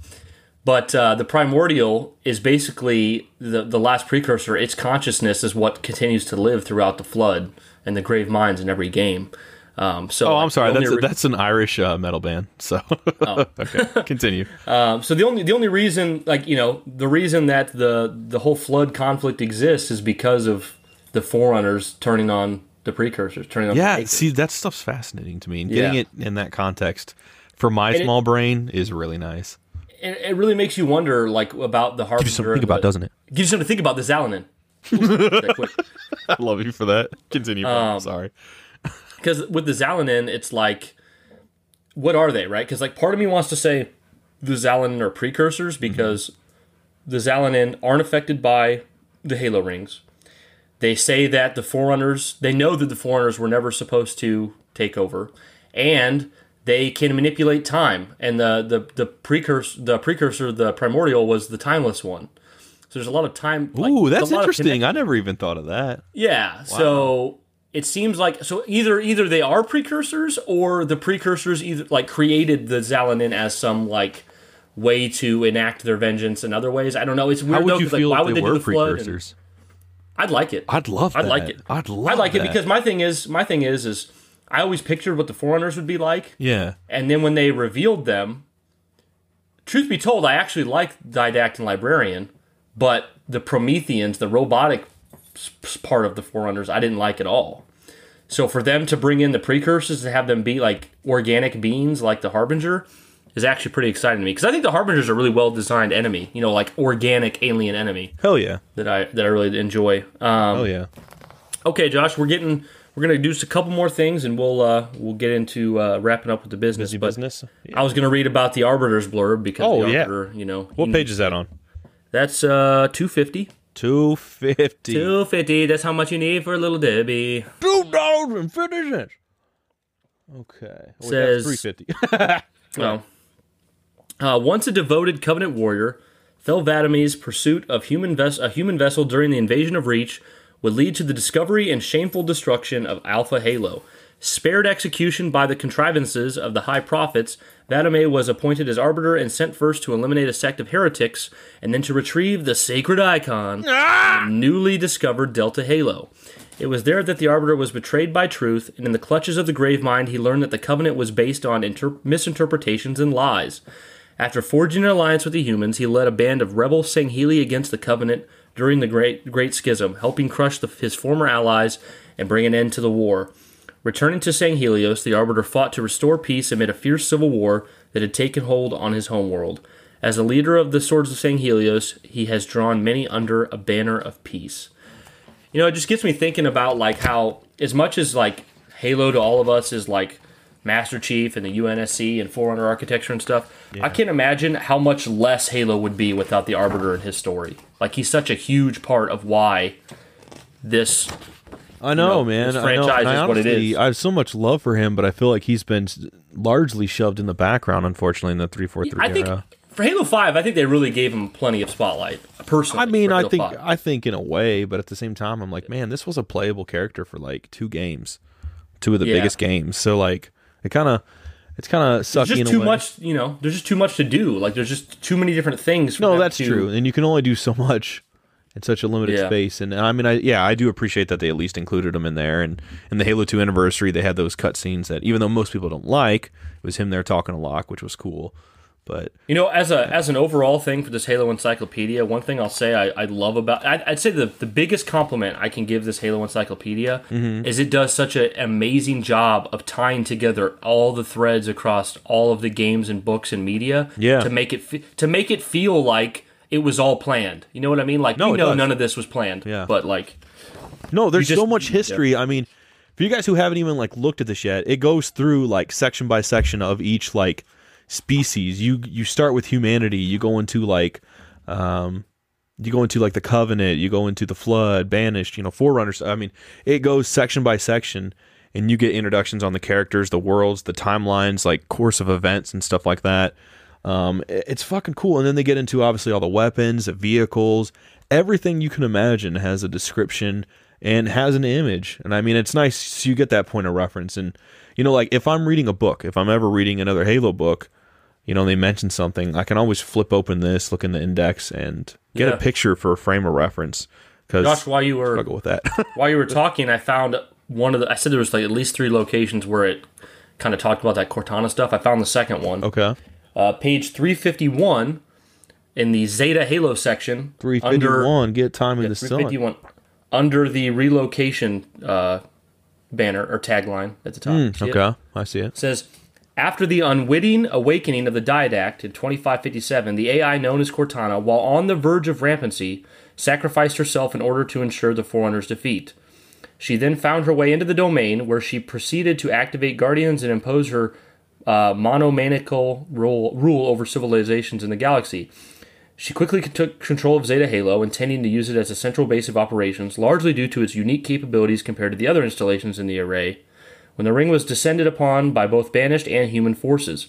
But the Primordial is basically the last Precursor. Its consciousness is what continues to live throughout the Flood and the Gravemind in every game. So I'm sorry. That's an Irish metal band. So okay, continue. So the only reason, the reason that the whole Flood conflict exists is because of the Forerunners turning on the Precursors, the Acres. See, that stuff's fascinating to me. And getting it in that context for my small brain is really nice. And it really makes you wonder, about the Harbinger. Gives you something to think about, doesn't it? Gives you something to think about, the Xalanin. I love you for that. Continue. I'm sorry. Because with the Xalanin, it's like, what are they, right? Because part of me wants to say the Xalanin are precursors because the Xalanin aren't affected by the Halo rings. They say that the Forerunners, they know that the Forerunners were never supposed to take over, and they can manipulate time. And the precursor, the Primordial, was the timeless one. So there's a lot of time. Ooh, that's interesting. I never even thought of that. Yeah. Wow. So it seems like either they are precursors, or the precursors either created the Xalanin as some way to enact their vengeance in other ways. I don't know. It's weird. How would you feel if they were precursors? I'd like it. I'd love that. I'd like it because my thing is I always pictured what the Forerunners would be like. Yeah. And then when they revealed them, truth be told, I actually liked Didact and Librarian, but the Prometheans, the robotic part of the Forerunners, I didn't like at all. So for them to bring in the Precursors and have them be organic beings like the Harbinger is actually pretty exciting to me, because I think the Harbinger's a really well-designed enemy, organic alien enemy. Hell yeah. That I really enjoy. Hell yeah. Okay, Josh, we're going to do just a couple more things, and we'll get into wrapping up with the business. Busy business? Yeah. I was going to read about the Arbiter's blurb, because the Arbiter, What page is that on? That's 250. 250. 250, that's how much you need for a little Debbie. $2.50. Okay. Well, says 350. Well. Once a devoted Covenant warrior, Thelvadami's pursuit of a human vessel during the invasion of Reach would lead to the discovery and shameful destruction of Alpha Halo. Spared execution by the contrivances of the High Prophets, Vadame was appointed as Arbiter and sent first to eliminate a sect of heretics and then to retrieve the Sacred Icon, the newly discovered Delta Halo. It was there that the Arbiter was betrayed by truth, and in the clutches of the Gravemind he learned that the Covenant was based on misinterpretations and lies. After forging an alliance with the humans, he led a band of rebel Sangheili against the Covenant during the Great Schism, helping crush his former allies and bring an end to the war. Returning to Sanghelios, the Arbiter fought to restore peace amid a fierce civil war that had taken hold on his homeworld. As the leader of the Swords of Sanghelios, he has drawn many under a banner of peace. It just gets me thinking about how, as much as Halo to all of us is Master Chief and the UNSC and Forerunner architecture and stuff. Yeah. I can't imagine how much less Halo would be without the Arbiter and his story. He's such a huge part of why this. I know, man. This franchise I know. Is honestly, what it is. I have so much love for him, but I feel like he's been largely shoved in the background, unfortunately, in the 343 era. For Halo 5, I think they really gave him plenty of spotlight. Personally, I think in a way, but at the same time, I'm like, man, this was a playable character for two games, two of the biggest games. So It's kind of sucky in a way. There's just too much, there's just too much to do. There's just too many different things. No, that's true. And you can only do so much in such a limited space. And I mean, I do appreciate that they at least included him in there. And in the Halo 2 anniversary, they had those cutscenes that, even though most people don't like, it was him there talking a lot, which was cool. But as an overall thing for this Halo Encyclopedia, one thing I'll say I love about... I'd say the biggest compliment I can give this Halo Encyclopedia is it does such an amazing job of tying together all the threads across all of the games and books and media to make it feel like it was all planned. You know what I mean? None of this was planned. Yeah. But no, there's so much history. Yeah. I mean, for you guys who haven't even looked at this yet, it goes through section by section of each species. You start with humanity, you go into the Covenant, you go into the Flood, Banished, Forerunners. I mean, it goes section by section, and you get introductions on the characters, the worlds, the timelines, course of events and stuff like that. It's fucking cool. And then they get into obviously all the weapons, the vehicles, everything you can imagine has a description and has an image. And I mean, it's nice, so you get that point of reference. And if I'm reading a book, if I'm ever reading another Halo book, and they mention something, I can always flip open this, look in the index, and get a picture for a frame of reference. Josh, while you were talking, I found one of the, I said there was like at least three locations where it kind of talked about that Cortana stuff. I found the second one. Okay. Page 351 in the Zeta Halo section. 351, get time in the sun. 351, under the relocation banner or tagline at the top. I see it. It says, after the unwitting awakening of the Didact in 2557, the AI known as Cortana, while on the verge of rampancy, sacrificed herself in order to ensure the Forerunner's defeat. She then found her way into the Domain, where she proceeded to activate Guardians and impose her monomaniacal rule over civilizations in the galaxy. She quickly took control of Zeta Halo, intending to use it as a central base of operations, largely due to its unique capabilities compared to the other installations in the array, when the ring was descended upon by both Banished and human forces.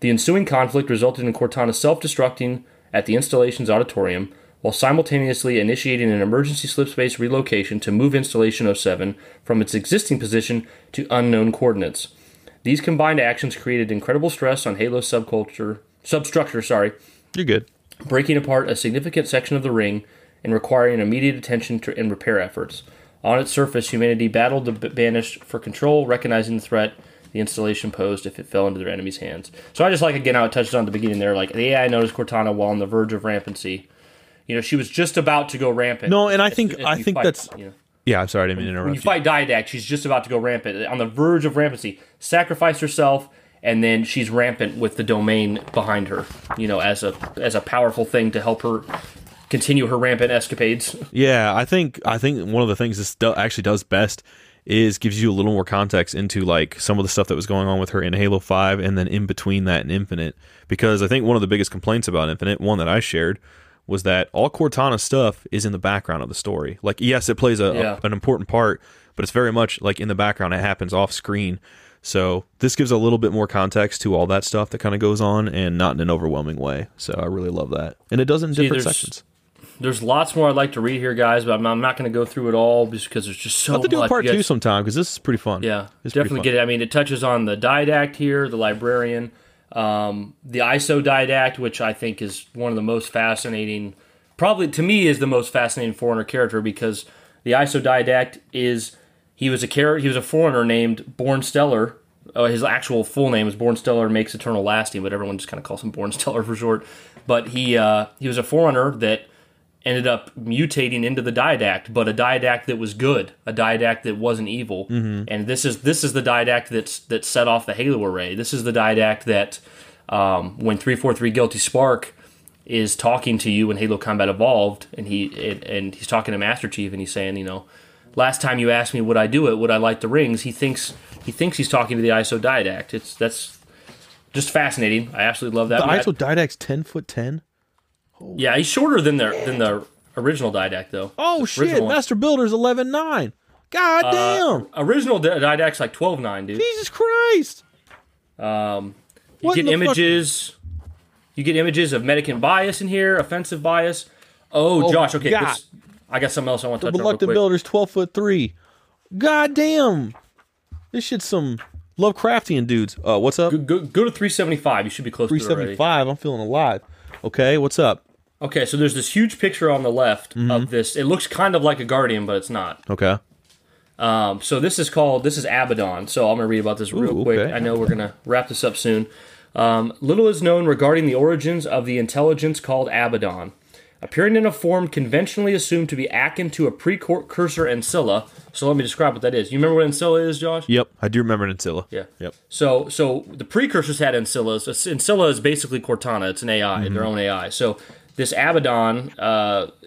The ensuing conflict resulted in Cortana self-destructing at the installation's auditorium, while simultaneously initiating an emergency slipspace relocation to move Installation 07 from its existing position to unknown coordinates. These combined actions created incredible stress on Halo's substructure, You're good. Breaking apart a significant section of the ring and requiring immediate attention and repair efforts. On its surface, humanity battled the Banished for control, recognizing the threat the installation posed if it fell into their enemies' hands. So I just like, again, how it touched on at the beginning there, like, the AI noticed Cortana while on the verge of rampancy. You know, she was just about to go rampant. No, and I think that's... You know. Yeah, I'm sorry, I didn't mean to interrupt you. When you fight Didact, she's just about to go rampant, on the verge of rampancy. Sacrificed herself, and then she's rampant with the Domain behind her, you know, as a powerful thing to help her continue her rampant escapades. Yeah, I think one of the things this actually does best is gives you a little more context into like some of the stuff that was going on with her in Halo 5 and then in between that in Infinite. Because I think one of the biggest complaints about Infinite, one that I shared, was that all Cortana stuff is in the background of the story. Like, yes, it plays an important part, but it's very much like in the background. It happens off screen. So this gives a little bit more context to all that stuff that kind of goes on, and not in an overwhelming way. So I really love that. And it does in different sections. There's lots more I'd like to read here, guys, but I'm not going to go through it all just because there's just so much. I'll have to do a part two sometime, because this is pretty fun. Yeah, it's definitely get it. I mean, it touches on the Didact here, the Librarian, the ISO Didact, which I think is one of the most fascinating, probably to me is the most fascinating Forerunner character, because the ISO Didact is... He was a Forerunner named Born Stellar. His actual full name is Born Stellar Makes Eternal Lasting, but everyone just kind of calls him Born Stellar for short. But he was a Forerunner that ended up mutating into the Didact, but a Didact that was good, a Didact that wasn't evil. Mm-hmm. And this is the Didact that set off the Halo array. This is the Didact that when 343 Guilty Spark is talking to you in Halo Combat Evolved, and he's talking to Master Chief, and he's saying, you know, last time you asked me would I do it, would I light the rings, he thinks he's talking to the ISO Didact. That's just fascinating. I absolutely love that. The ISO Didact's 10'10". Holy yeah, he's shorter than the original Didact though. Oh shit! Master Builder's 11'9". God damn. Original Didact's like 12'9", dude. Jesus Christ. You get images of Medicant Bias in here, offensive bias. Oh Josh, okay. I got something else I want to touch on. The Reluctant Builder's 12'3". God damn. This shit's some Lovecraftian dudes. What's up? Go to 375. You should be close to it already. 375. I'm feeling alive. Okay, what's up? Okay, so there's this huge picture on the left of this. It looks kind of like a Guardian, but it's not. Okay. So this is Abaddon. So I'm going to read about this real quick. Okay. I know we're going to wrap this up soon. Little is known regarding the origins of the intelligence called Abaddon. Appearing in a form conventionally assumed to be akin to a precursor Ancilla. So let me describe what that is. You remember what Ancilla is, Josh? Yep, I do remember Ancilla. Yeah. Yep. So the precursors had Ancillas. Ancilla is basically Cortana. It's an AI, their own AI. So this Abaddon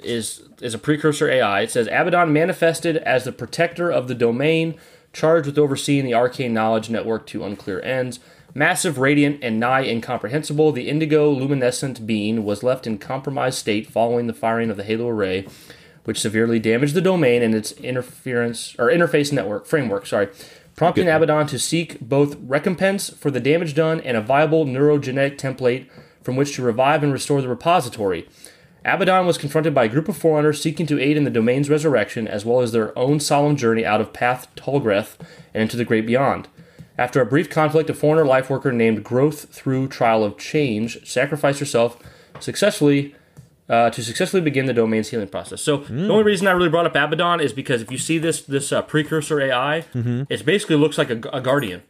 is a precursor AI. It says, Abaddon manifested as the protector of the Domain, charged with overseeing the arcane knowledge network to unclear ends. Massive, radiant, and nigh incomprehensible, the indigo luminescent being was left in compromised state following the firing of the Halo array, which severely damaged the Domain and its interface network framework. Prompting Abaddon to seek both recompense for the damage done and a viable neurogenetic template from which to revive and restore the repository. Abaddon was confronted by a group of Forerunners seeking to aid in the Domain's resurrection, as well as their own solemn journey out of Path Tolgreth and into the Great Beyond. After a brief conflict, a Foreigner life worker named Growth Through Trial of Change sacrificed herself successfully to successfully begin the domain's healing process. So the only reason I really brought up Abaddon is because if you see this Precursor AI, it basically looks like a Guardian.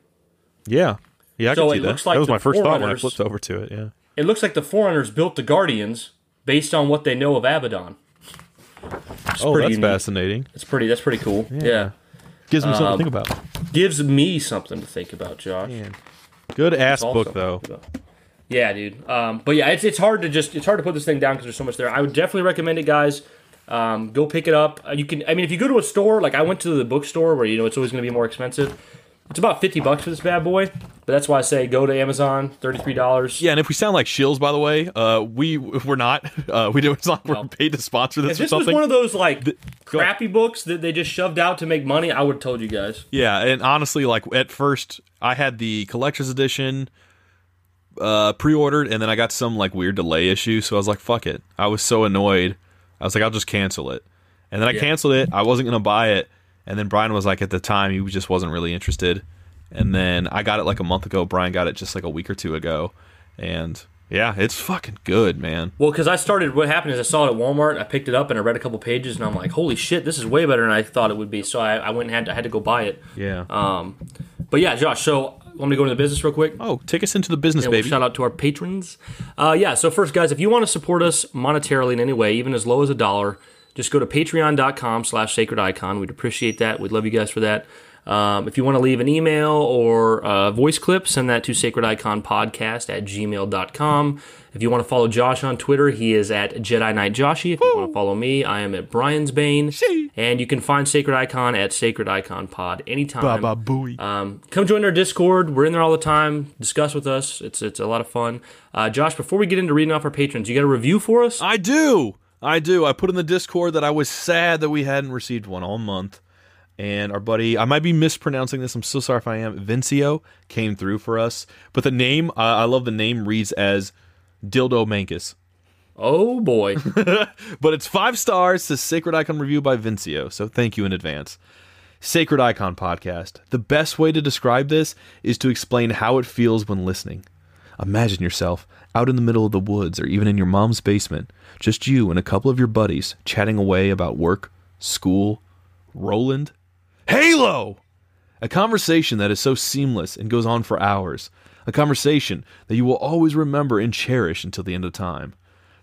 Yeah. Yeah, I so can see it that. Looks like that was my first thought when I flipped over to it, yeah. It looks like the Forerunners built the Guardians based on what they know of Abaddon. That's fascinating. That's pretty cool. Yeah. Gives me something to think about. Gives me something to think about, Josh. Man. Good ass book, though. Yeah, dude. But yeah, it's hard to put this thing down because there's so much there. I would definitely recommend it, guys. Go pick it up. You can. I mean, if you go to a store, like I went to the bookstore, where it's always going to be more expensive. It's about $50 for this bad boy, but that's why I say go to Amazon, $33. Yeah, and if we sound like shills, by the way, we're not. It's not like we're paid to sponsor this or something. If this was one of those crappy books that they just shoved out to make money, I would have told you guys. Yeah, and honestly, at first, I had the collector's edition pre-ordered, and then I got some weird delay issue, so I was like, fuck it. I was so annoyed. I was like, I'll just cancel it. And then I canceled it. I wasn't going to buy it. And then Brian was at the time, he just wasn't really interested. And then I got it a month ago. Brian got it just a week or two ago. And yeah, it's fucking good, man. Well, because what happened is I saw it at Walmart. I picked it up and I read a couple pages and I'm like, holy shit, this is way better than I thought it would be. So I went and I had to go buy it. Yeah. But yeah, Josh, so want me to go into the business real quick? Oh, take us into the business, baby. Shout out to our patrons. Yeah, so first, guys, if you want to support us monetarily in any way, even as low as $1, just go to patreon.com/sacredicon. We'd appreciate that. We'd love you guys for that. If you want to leave an email or a voice clip, send that to sacrediconpodcast@gmail.com. If you want to follow Josh on Twitter, he is at Jedi Knight Joshy. If you want to follow me, I am at Brian's Bane. And you can find Sacred Icon at Sacred Icon Pod anytime. Come join our Discord. We're in there all the time. Discuss with us. It's a lot of fun. Josh, before we get into reading off our patrons, you got a review for us? I do. I put in the Discord that I was sad that we hadn't received one all month. And our buddy, I might be mispronouncing this, I'm so sorry if I am, Vincio came through for us. But the name, I love the name, reads as Dildo Mankus. Oh, boy. But it's 5 stars, the Sacred Icon review by Vincio, so thank you in advance. Sacred Icon Podcast. The best way to describe this is to explain how it feels when listening. Imagine yourself out in the middle of the woods or even in your mom's basement, just you and a couple of your buddies chatting away about work, school, Roland, Halo! A conversation that is so seamless and goes on for hours. A conversation that you will always remember and cherish until the end of time.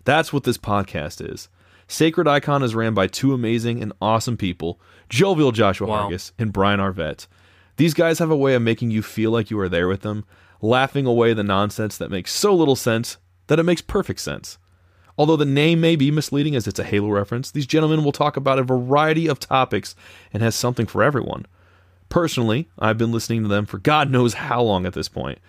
That's what this podcast is. Sacred Icon is ran by two amazing and awesome people, Jovial Joshua Hargis and Brian Arvett. These guys have a way of making you feel like you are there with them, laughing away the nonsense that makes so little sense that it makes perfect sense. Although the name may be misleading as it's a Halo reference, these gentlemen will talk about a variety of topics and has something for everyone. Personally, I've been listening to them for God knows how long at this point.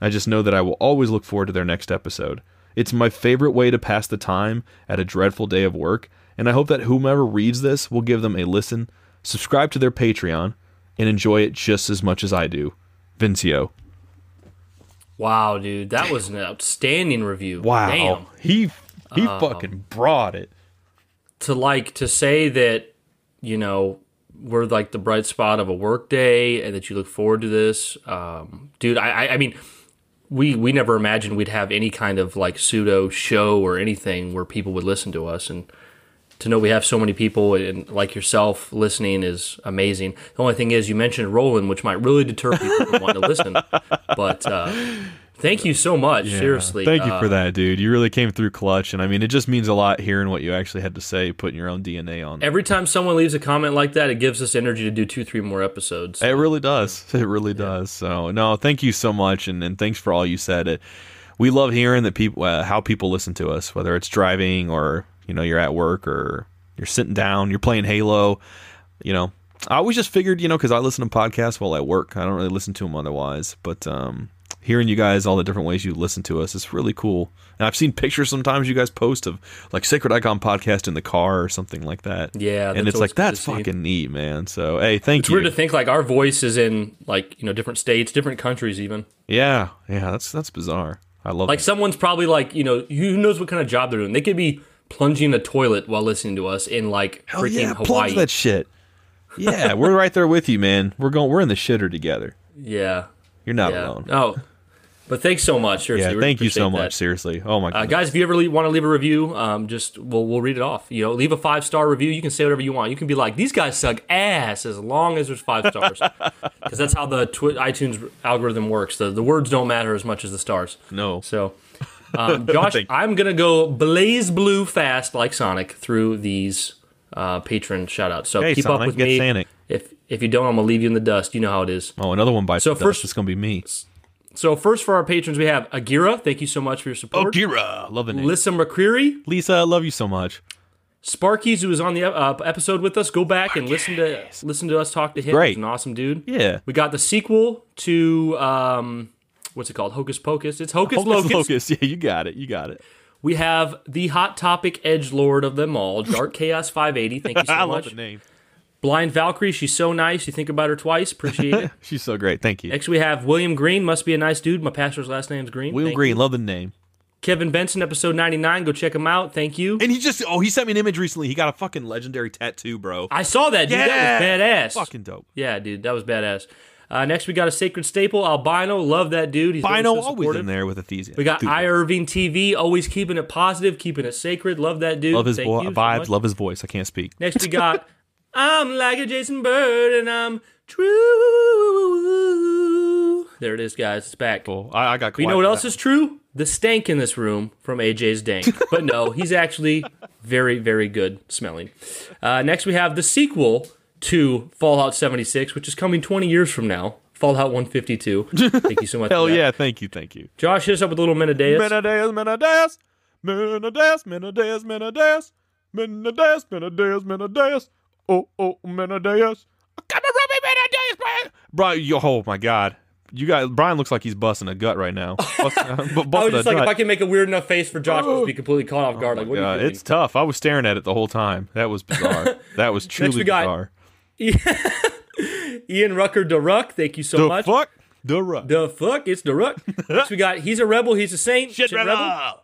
I just know that I will always look forward to their next episode. It's my favorite way to pass the time at a dreadful day of work, and I hope that whomever reads this will give them a listen, subscribe to their Patreon, and enjoy it just as much as I do. Vincio. Wow, dude, that was an outstanding review. Wow, damn. He fucking brought it. To say that, we're the bright spot of a work day and that you look forward to this. Dude, I mean, we never imagined we'd have any kind of pseudo show or anything where people would listen to us. And to know we have so many people and like yourself listening is amazing. The only thing is you mentioned Roland, which might really deter people from wanting to listen. But thank you so much, seriously. Thank you for that, dude. You really came through clutch, and I mean, it just means a lot hearing what you actually had to say, putting your own DNA on it. Every time someone leaves a comment like that, it gives us energy to do 2-3 more episodes. It really does. It really does. So, no, thank you so much, and thanks for all you said. We love hearing that people how people listen to us, whether it's driving or you're at work or you're sitting down, you're playing Halo. I always just figured, because I listen to podcasts while I work. I don't really listen to them otherwise. But hearing you guys, all the different ways you listen to us, it's really cool. And I've seen pictures sometimes you guys post of Sacred Icon Podcast in the car or something like that. Yeah. And it's that's fucking neat, man. So, hey, thank you. It's weird to think our voice is in different states, different countries even. Yeah. Yeah. That's bizarre. I love it. Someone's probably who knows what kind of job they're doing. They could be plunging a toilet while listening to us in freaking Hawaii. Plunge that shit. Yeah, we're right there with you, man. We're in the shitter together. Yeah, you're not alone. Oh, But thanks so much. Seriously, yeah, thank you so much. Seriously, oh my god, guys, if you ever want to leave a review, just we'll read it off. You know, leave a 5-star review. You can say whatever you want. You can be like, these guys suck ass, as long as there's 5 stars, because that's how the iTunes algorithm works. The words don't matter as much as the stars. No. So, Josh, I'm gonna go blaze blue fast like Sonic through these patron shout outs. So hey, keep Sonic, up with get me. Sonic. If you don't, I'm gonna leave you in the dust. You know how it is. Oh, another one bites. So the first, dust. It's gonna be me. So first, for our patrons, we have Agira. Thank you so much for your support. Agira, love the name. Lisa McCreary. Lisa, I love you so much. Sparkies, who was on the episode with us, go back and listen to us talk to him. Great. He's an awesome dude. Yeah. We got the sequel to what's it called? Hocus Pocus. It's Hocus Locus. Locus. Yeah, you got it. You got it. We have the hot topic edge lord of them all, Dark Chaos 580. Thank you so much. I love the name. Blind Valkyrie, she's so nice. You think about her twice. Appreciate it. She's so great. Thank you. Next, we have William Green. Must be a nice dude. My pastor's last name's Green. William Green. Love the name. Kevin Benson, episode 99. Go check him out. Thank you. And he just, he sent me an image recently. He got a fucking legendary tattoo, bro. I saw that, dude. Yeah. That was badass. Fucking dope. Yeah, dude. That was badass. Next, we got a Sacred Staple, Albino. Love that dude. He's Albino, so always in there with enthusiasm. We got iIrving TV, always keeping it positive, keeping it sacred. Love that dude. Love his vibes. So love his voice. I can't speak. Next, we got... I'm like a Jason Bird, and I'm true. There it is, guys. It's back. Cool. I got quiet. You know what else is true? The stank in this room from AJ's Dank. But no, he's actually very, very good smelling. Next, we have the sequel to Fallout 76, which is coming 20 years from now. Fallout 152. Thank you so much. Hell for that. Yeah, thank you, thank you. Josh, hit us up with a little Menadeus. Menadeus, Menadeus. Menadeus, Menadeus, Menadeus. Menadeus, Menadeus, Menadeus. Oh, Menadeus. Come and rub me, Menadeus, Brian. Oh, my God. You guys, Brian looks like he's busting a gut right now. I was just like, if I can make a weird enough face for Josh, I'll be completely caught off guard. Like, what are you doing? It's tough. I was staring at it the whole time. That was bizarre. That was truly bizarre. Ian Rucker DeRuck, thank you so much. The fuck? It's DeRuck. Next we got, he's a rebel, he's a saint. Shit rebel.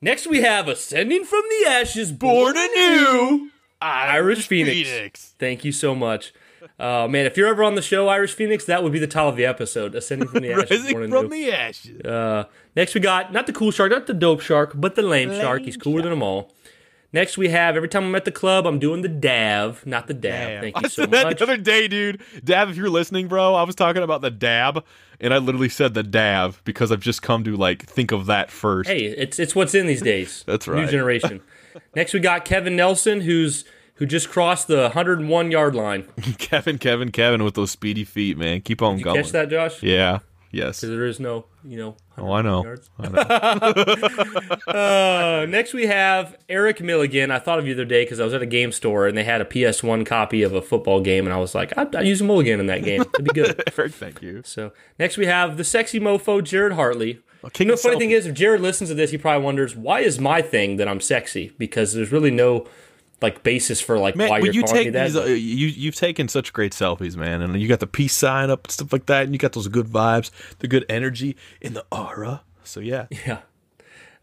Next we have, ascending from the ashes, born anew. Irish Phoenix. Thank you so much. Man, if you're ever on the show, Irish Phoenix, that would be the title of the episode, Ascending from the Ashes. Rising from the Ashes. Next we got, not the cool shark, not the dope shark, but the lame shark. He's cooler than them all. Next we have, every time I'm at the club, I'm doing the dab, not the dab. Thank you so much. I said that the other day, dude. Dab, if you're listening, bro, I was talking about the dab, and I literally said the dab because I've just come to, like, think of that first. Hey, it's what's in these days. That's right. New generation. Next, we got Kevin Nelson, who just crossed the 101-yard line. Kevin with those speedy feet, man. Keep on going. Did you catch that, Josh? Yeah. Yes. Because there is no, I know. Next, we have Eric Milligan. I thought of you the other day because I was at a game store, and they had a PS1 copy of a football game, and I was like, I'd use a mulligan in that game. It'd be good. Eric, thank you. So, next, we have the sexy mofo, Jared Hartley. The funny thing is, if Jared listens to this, he probably wonders, why is my thing that I'm sexy? Because there's really no basis for why you're calling me that. You've taken such great selfies, man, and you got the peace sign up and stuff like that, and you got those good vibes, the good energy, and the aura. So yeah.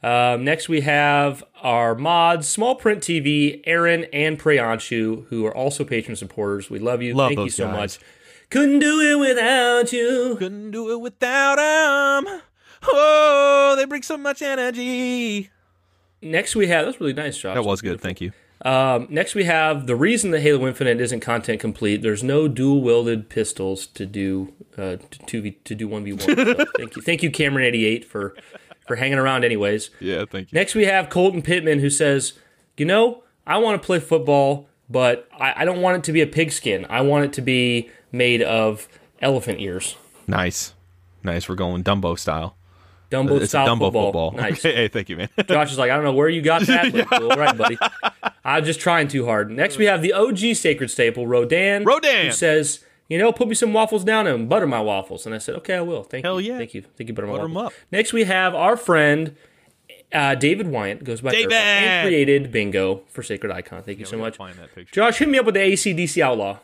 Next we have our mods, Small Print TV, Aaron and Preyanshu, who are also patron supporters. We love you. Thank you so much. Couldn't do it without you. Couldn't do it without them. Oh, they bring so much energy. Next we have... That was really nice, Josh. That was good, thank you. Next we have the reason that Halo Infinite isn't content complete. There's no dual-wielded pistols to do 1v1. So thank you, Cameron88, for hanging around anyways. Yeah, thank you. Next we have Colton Pittman, who says, I want to play football, but I don't want it to be a pigskin. I want it to be made of elephant ears. Nice. We're going Dumbo style. Dumbo football. Nice. Hey, thank you, man. Josh is like, I don't know where you got that. Like, all right, buddy. I'm just trying too hard. Next, we have the OG Sacred Staple, Rodan, who says, put me some waffles down and butter my waffles. And I said, okay, I will. Thank you, butter them up. Next, we have our friend David Wyant, goes by David, and created Bingo for Sacred Icon. Thank you so much. Find that picture. Josh, hit me up with the ACDC Outlaw.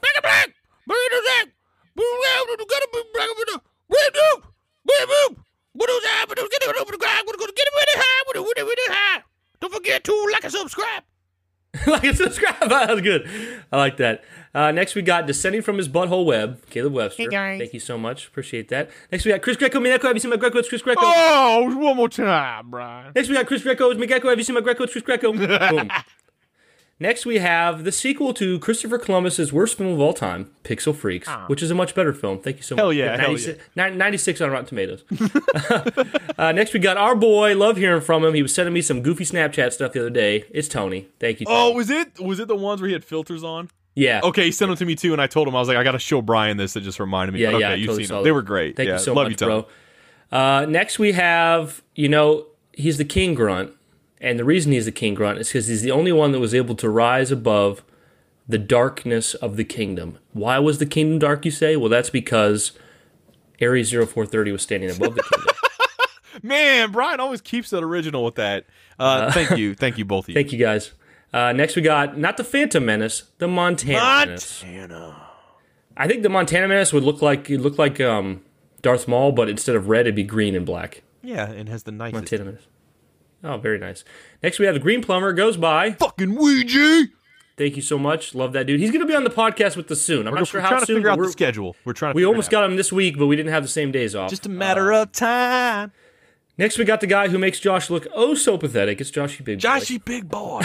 Don't forget to like and subscribe. Like and subscribe. That's good. I like that. Next, we got Descending from His Butthole Web, Caleb Webster. Hey, guys. Thank you so much. Appreciate that. Next, we got Chris Greco, Megeko. Have you seen my Greco? It's Chris Greco. Oh, one more time, Brian. Next, we got Chris Greco, Megeko. Have you seen my Greco? It's Chris Greco. Boom. Next, we have the sequel to Christopher Columbus's worst film of all time, Pixel Freaks, which is a much better film. Thank you so much. Hell yeah. 96, hell yeah. 96 on Rotten Tomatoes. Next, we got our boy. Love hearing from him. He was sending me some goofy Snapchat stuff the other day. It's Tony. Thank you, Tony. Oh, was it the ones where he had filters on? Yeah. Okay, he sent them to me, too, and I told him, I was like, I got to show Brian this. It just reminded me. Yeah, okay, yeah, you've totally seen them. They were great. Thank you so much, bro. Next, we have, you know, he's the King Grunt. And the reason he's the King Grunt is because he's the only one that was able to rise above the darkness of the kingdom. Why was the kingdom dark, you say? Well, that's because Ares 0430 was standing above the kingdom. Man, Brian always keeps it original with that. Thank you. Thank you, both of you. Thank you, guys. Next, we got, not the Phantom Menace, the Montana Menace. Montana. I think the Montana Menace would look like Darth Maul, but instead of red, it'd be green and black. Yeah, and has the nicest. Montana Menace. Oh, very nice. Next, we have the Green Plumber goes by. Fucking Ouija. Thank you so much. Love that dude. He's going to be on the podcast with us soon. I'm not sure how soon. We're trying to figure out the schedule. We almost got him this week, but we didn't have the same days off. Just a matter of time. Next, we got the guy who makes Josh look oh so pathetic. It's Joshy Big Boy. Joshy Big Boy.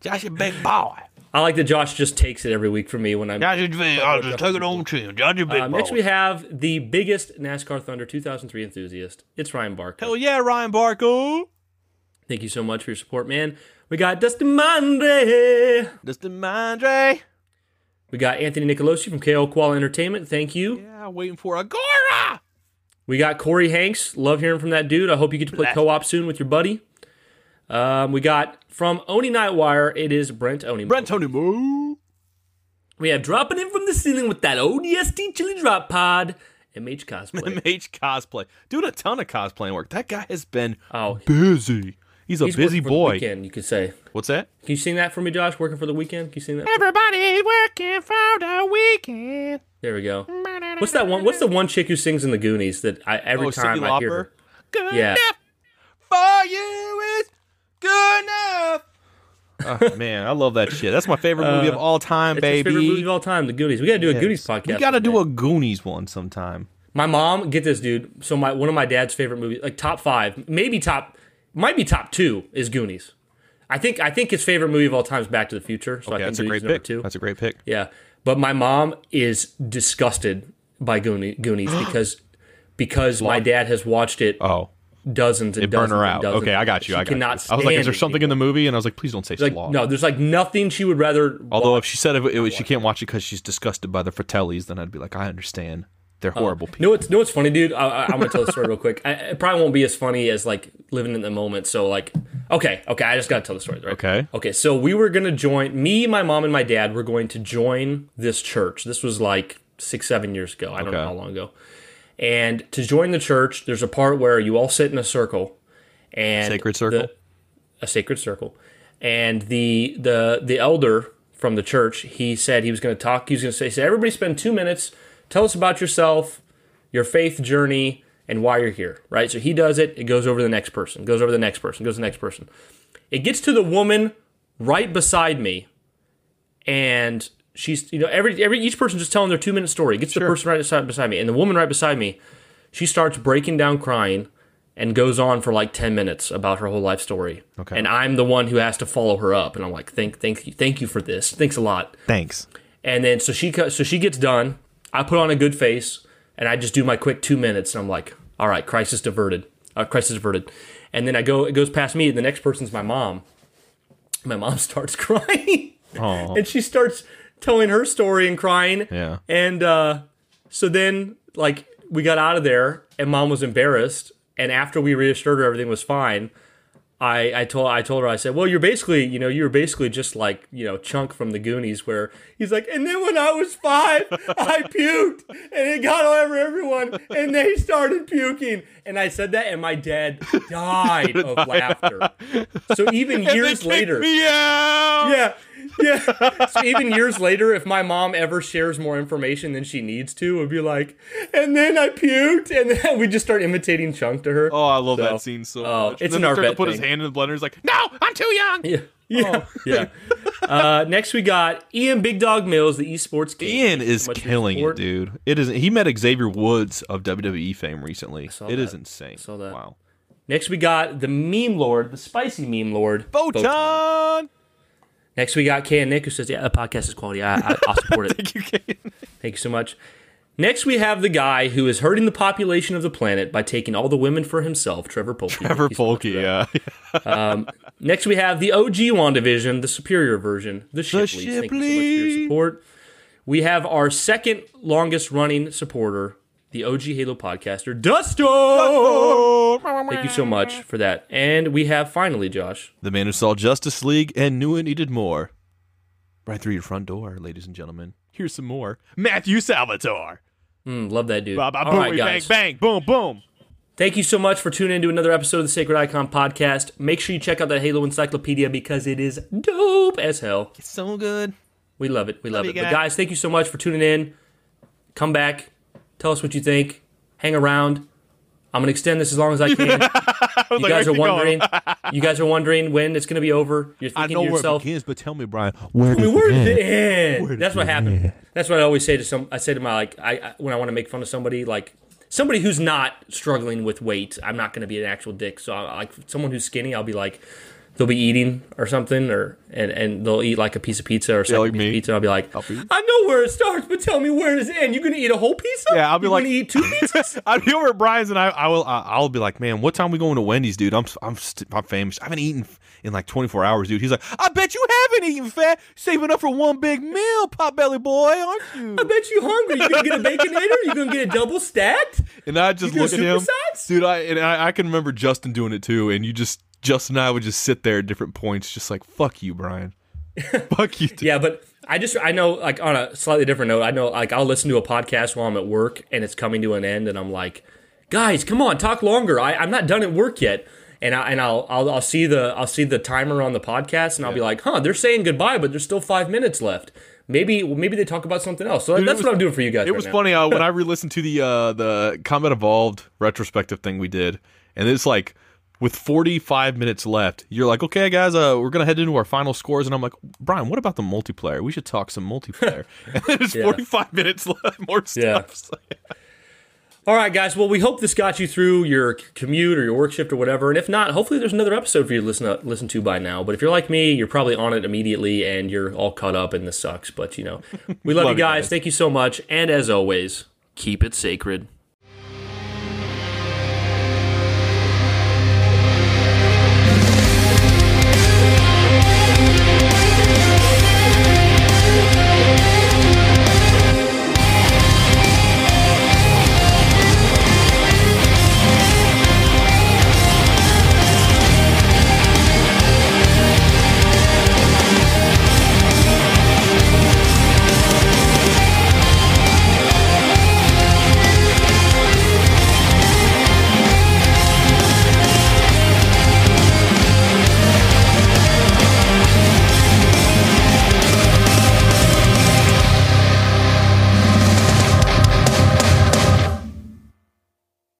Joshy Big Boy. I like that Josh just takes it every week from me when I'm... I'll just take it on to him. Joshy Big Boy. Next, we have the biggest NASCAR Thunder 2003 enthusiast. It's Ryan Barco. Hell yeah, Ryan Barco. Thank you so much for your support, man. We got Dustin Mandre. Dustin Mandre. We got Anthony Nicolosi from KO Koala Entertainment. Thank you. Yeah, waiting for Agora. We got Corey Hanks. Love hearing from that dude. I hope you get to play co-op soon with your buddy. We got from Oni Nightwire, it is Brent Onimo. Brent Onimo. We have dropping in from the ceiling with that ODST Chili Drop Pod. MH Cosplay. MH Cosplay. Doing a ton of cosplaying work. That guy has been busy. He's busy boy. The weekend, you could say. What's that? Can you sing that for me, Josh? Working for the weekend? Can you sing that? Everybody working for the weekend. There we go. What's that one? What's the one chick who sings in the Goonies that every time I hear her? Good enough for you is good enough. Oh, man, I love that shit. That's my favorite movie of all time, baby. It's my favorite movie of all time, the Goonies. We got to do a Goonies podcast. We got to do a Goonies one sometime. My mom, get this, dude. So one of my dad's favorite movies, like top five, maybe top... Might be top two is Goonies. I think his favorite movie of all time is Back to the Future. So okay, I think that's Goonies a great pick. Two. That's a great pick. Yeah, but my mom is disgusted by Goonies because my dad has watched it dozens and dozens. It burned her out. Okay, I got you. I cannot. I was like, is there something in the movie? And I was like, please don't say sloth. Like, no, there's like nothing she would rather. Although if she said she can't watch it because she's disgusted by the Fratellis, then I'd be like, I understand. They're horrible people. What's funny, dude? I'm gonna tell the story real quick. It probably won't be as funny as like living in the moment. So like, okay, I just gotta tell the story, right? Okay. So we were gonna join. Me, my mom, and my dad were going to join this church. This was like 6-7 years ago. I don't know how long ago. And to join the church, there's a part where you all sit in a circle, and a sacred circle, and the elder from the church, he said he was gonna talk. He was gonna say, everybody spend 2 minutes. Tell us about yourself, your faith journey, and why you're here, right? So he does it. It goes over to the next person, goes over to the next person, goes to the next person. It gets to the woman right beside me, and she's, you know, each person just telling their 2 minute story. It gets to the person right beside me, and the woman right beside me, she starts breaking down crying and goes on for like 10 minutes about her whole life story. Okay. And I'm the one who has to follow her up, and I'm like, thank you for this. Thanks a lot. Thanks. And then so she gets done. I put on a good face, and I just do my quick 2 minutes, and I'm like, all right, crisis averted. And then it goes past me, and the next person's my mom. My mom starts crying, and she starts telling her story and crying. Yeah. And so then, like, we got out of there, and mom was embarrassed, and after we reassured her everything was fine, I told her, I said, well, you were basically just like, you know, Chunk from the Goonies, where he's like, and then when I was 5, I puked, and it got over everyone, and they started puking. And I said that, and my dad died of laughter. So even years later. Me out! Yeah. Yeah. So even years later, if my mom ever shares more information than she needs to, it would be like, and then I puked, and then we just start imitating Chunk to her. Oh, I love that scene so much. It's an Arbet thing. Put his hand in the blender. He's like, no, I'm too young. Yeah. Yeah. Oh. Yeah. Next we got Ian Big Dog Mills, the esports king. Ian is killing it, dude. It is. He met Xavier Woods of WWE fame recently. It is insane. I saw that. Wow. Next we got the meme lord, the spicy meme lord, Photon. Next we got Kay and Nick, who says, yeah, the podcast is quality. I'll support it. Thank you, Kay. Thank you so much. Next we have the guy who is hurting the population of the planet by taking all the women for himself, Trevor Polke. Trevor Polke, yeah. Next we have the OG WandaVision, the superior version, the Shipley. Thank you so much for your support. We have our second longest running supporter, the OG Halo podcaster, Dusto! Thank you so much for that. And we have, finally, Josh, the man who saw Justice League and knew it needed more. Right through your front door, ladies and gentlemen. Here's some more. Matthew Salvatore. Love that dude. All right, guys. Bang, bang, boom, boom. Thank you so much for tuning in to another episode of the Sacred Icon Podcast. Make sure you check out that Halo Encyclopedia because it is dope as hell. It's so good. We love it. We love it. Guys. But guys, thank you so much for tuning in. Come back. Tell us what you think. Hang around. I'm going to extend this as long as I can. You guys are wondering when it's going to be over. You're thinking to yourself, where it begins, but tell me, Brian, where did it end? That's what happened. That's what I always say to when I want to make fun of somebody, like somebody who's not struggling with weight. I'm not going to be an actual dick. So I, like someone who's skinny, I'll be like, they'll be eating or something, and they'll eat like a piece of pizza or something. Like pizza, and I'll be like, I know where it starts, but tell me where does it end? You gonna eat a whole pizza? Yeah, I'll be like, gonna eat two pizzas? I'll be over at Brian's, and I'll be like, man, what time are we going to Wendy's, dude? I'm famished. I haven't eaten in like 24 hours, dude. He's like, I bet you haven't eaten, fat. Saving up for one big meal, potbelly boy, aren't you? I bet you hungry. You gonna get a Baconator? You gonna get a double stacked? And I just look at him, dude. I can remember Justin doing it too, and Justin and I would just sit there at different points, just like, fuck you, Brian. Fuck you, dude. Yeah, but I know, like, on a slightly different note, I know, like, I'll listen to a podcast while I'm at work and it's coming to an end and I'm like, guys, come on, talk longer. I'm not done at work yet. And I'll see the timer on the podcast and I'll be like, they're saying goodbye, but there's still 5 minutes left. Maybe they talk about something else. So dude, that's what I'm doing for you guys. It was funny when I re-listened to the Combat Evolved retrospective thing we did, and it's like, with 45 minutes left, you're like, okay, guys, we're going to head into our final scores. And I'm like, Brian, what about the multiplayer? We should talk some multiplayer. And there's 45 minutes left, more stuff. Yeah. All right, guys. Well, we hope this got you through your commute or your work shift or whatever. And if not, hopefully there's another episode for you to listen to by now. But if you're like me, you're probably on it immediately and you're all caught up and this sucks. But, we love you guys. Thank you so much. And as always, keep it sacred.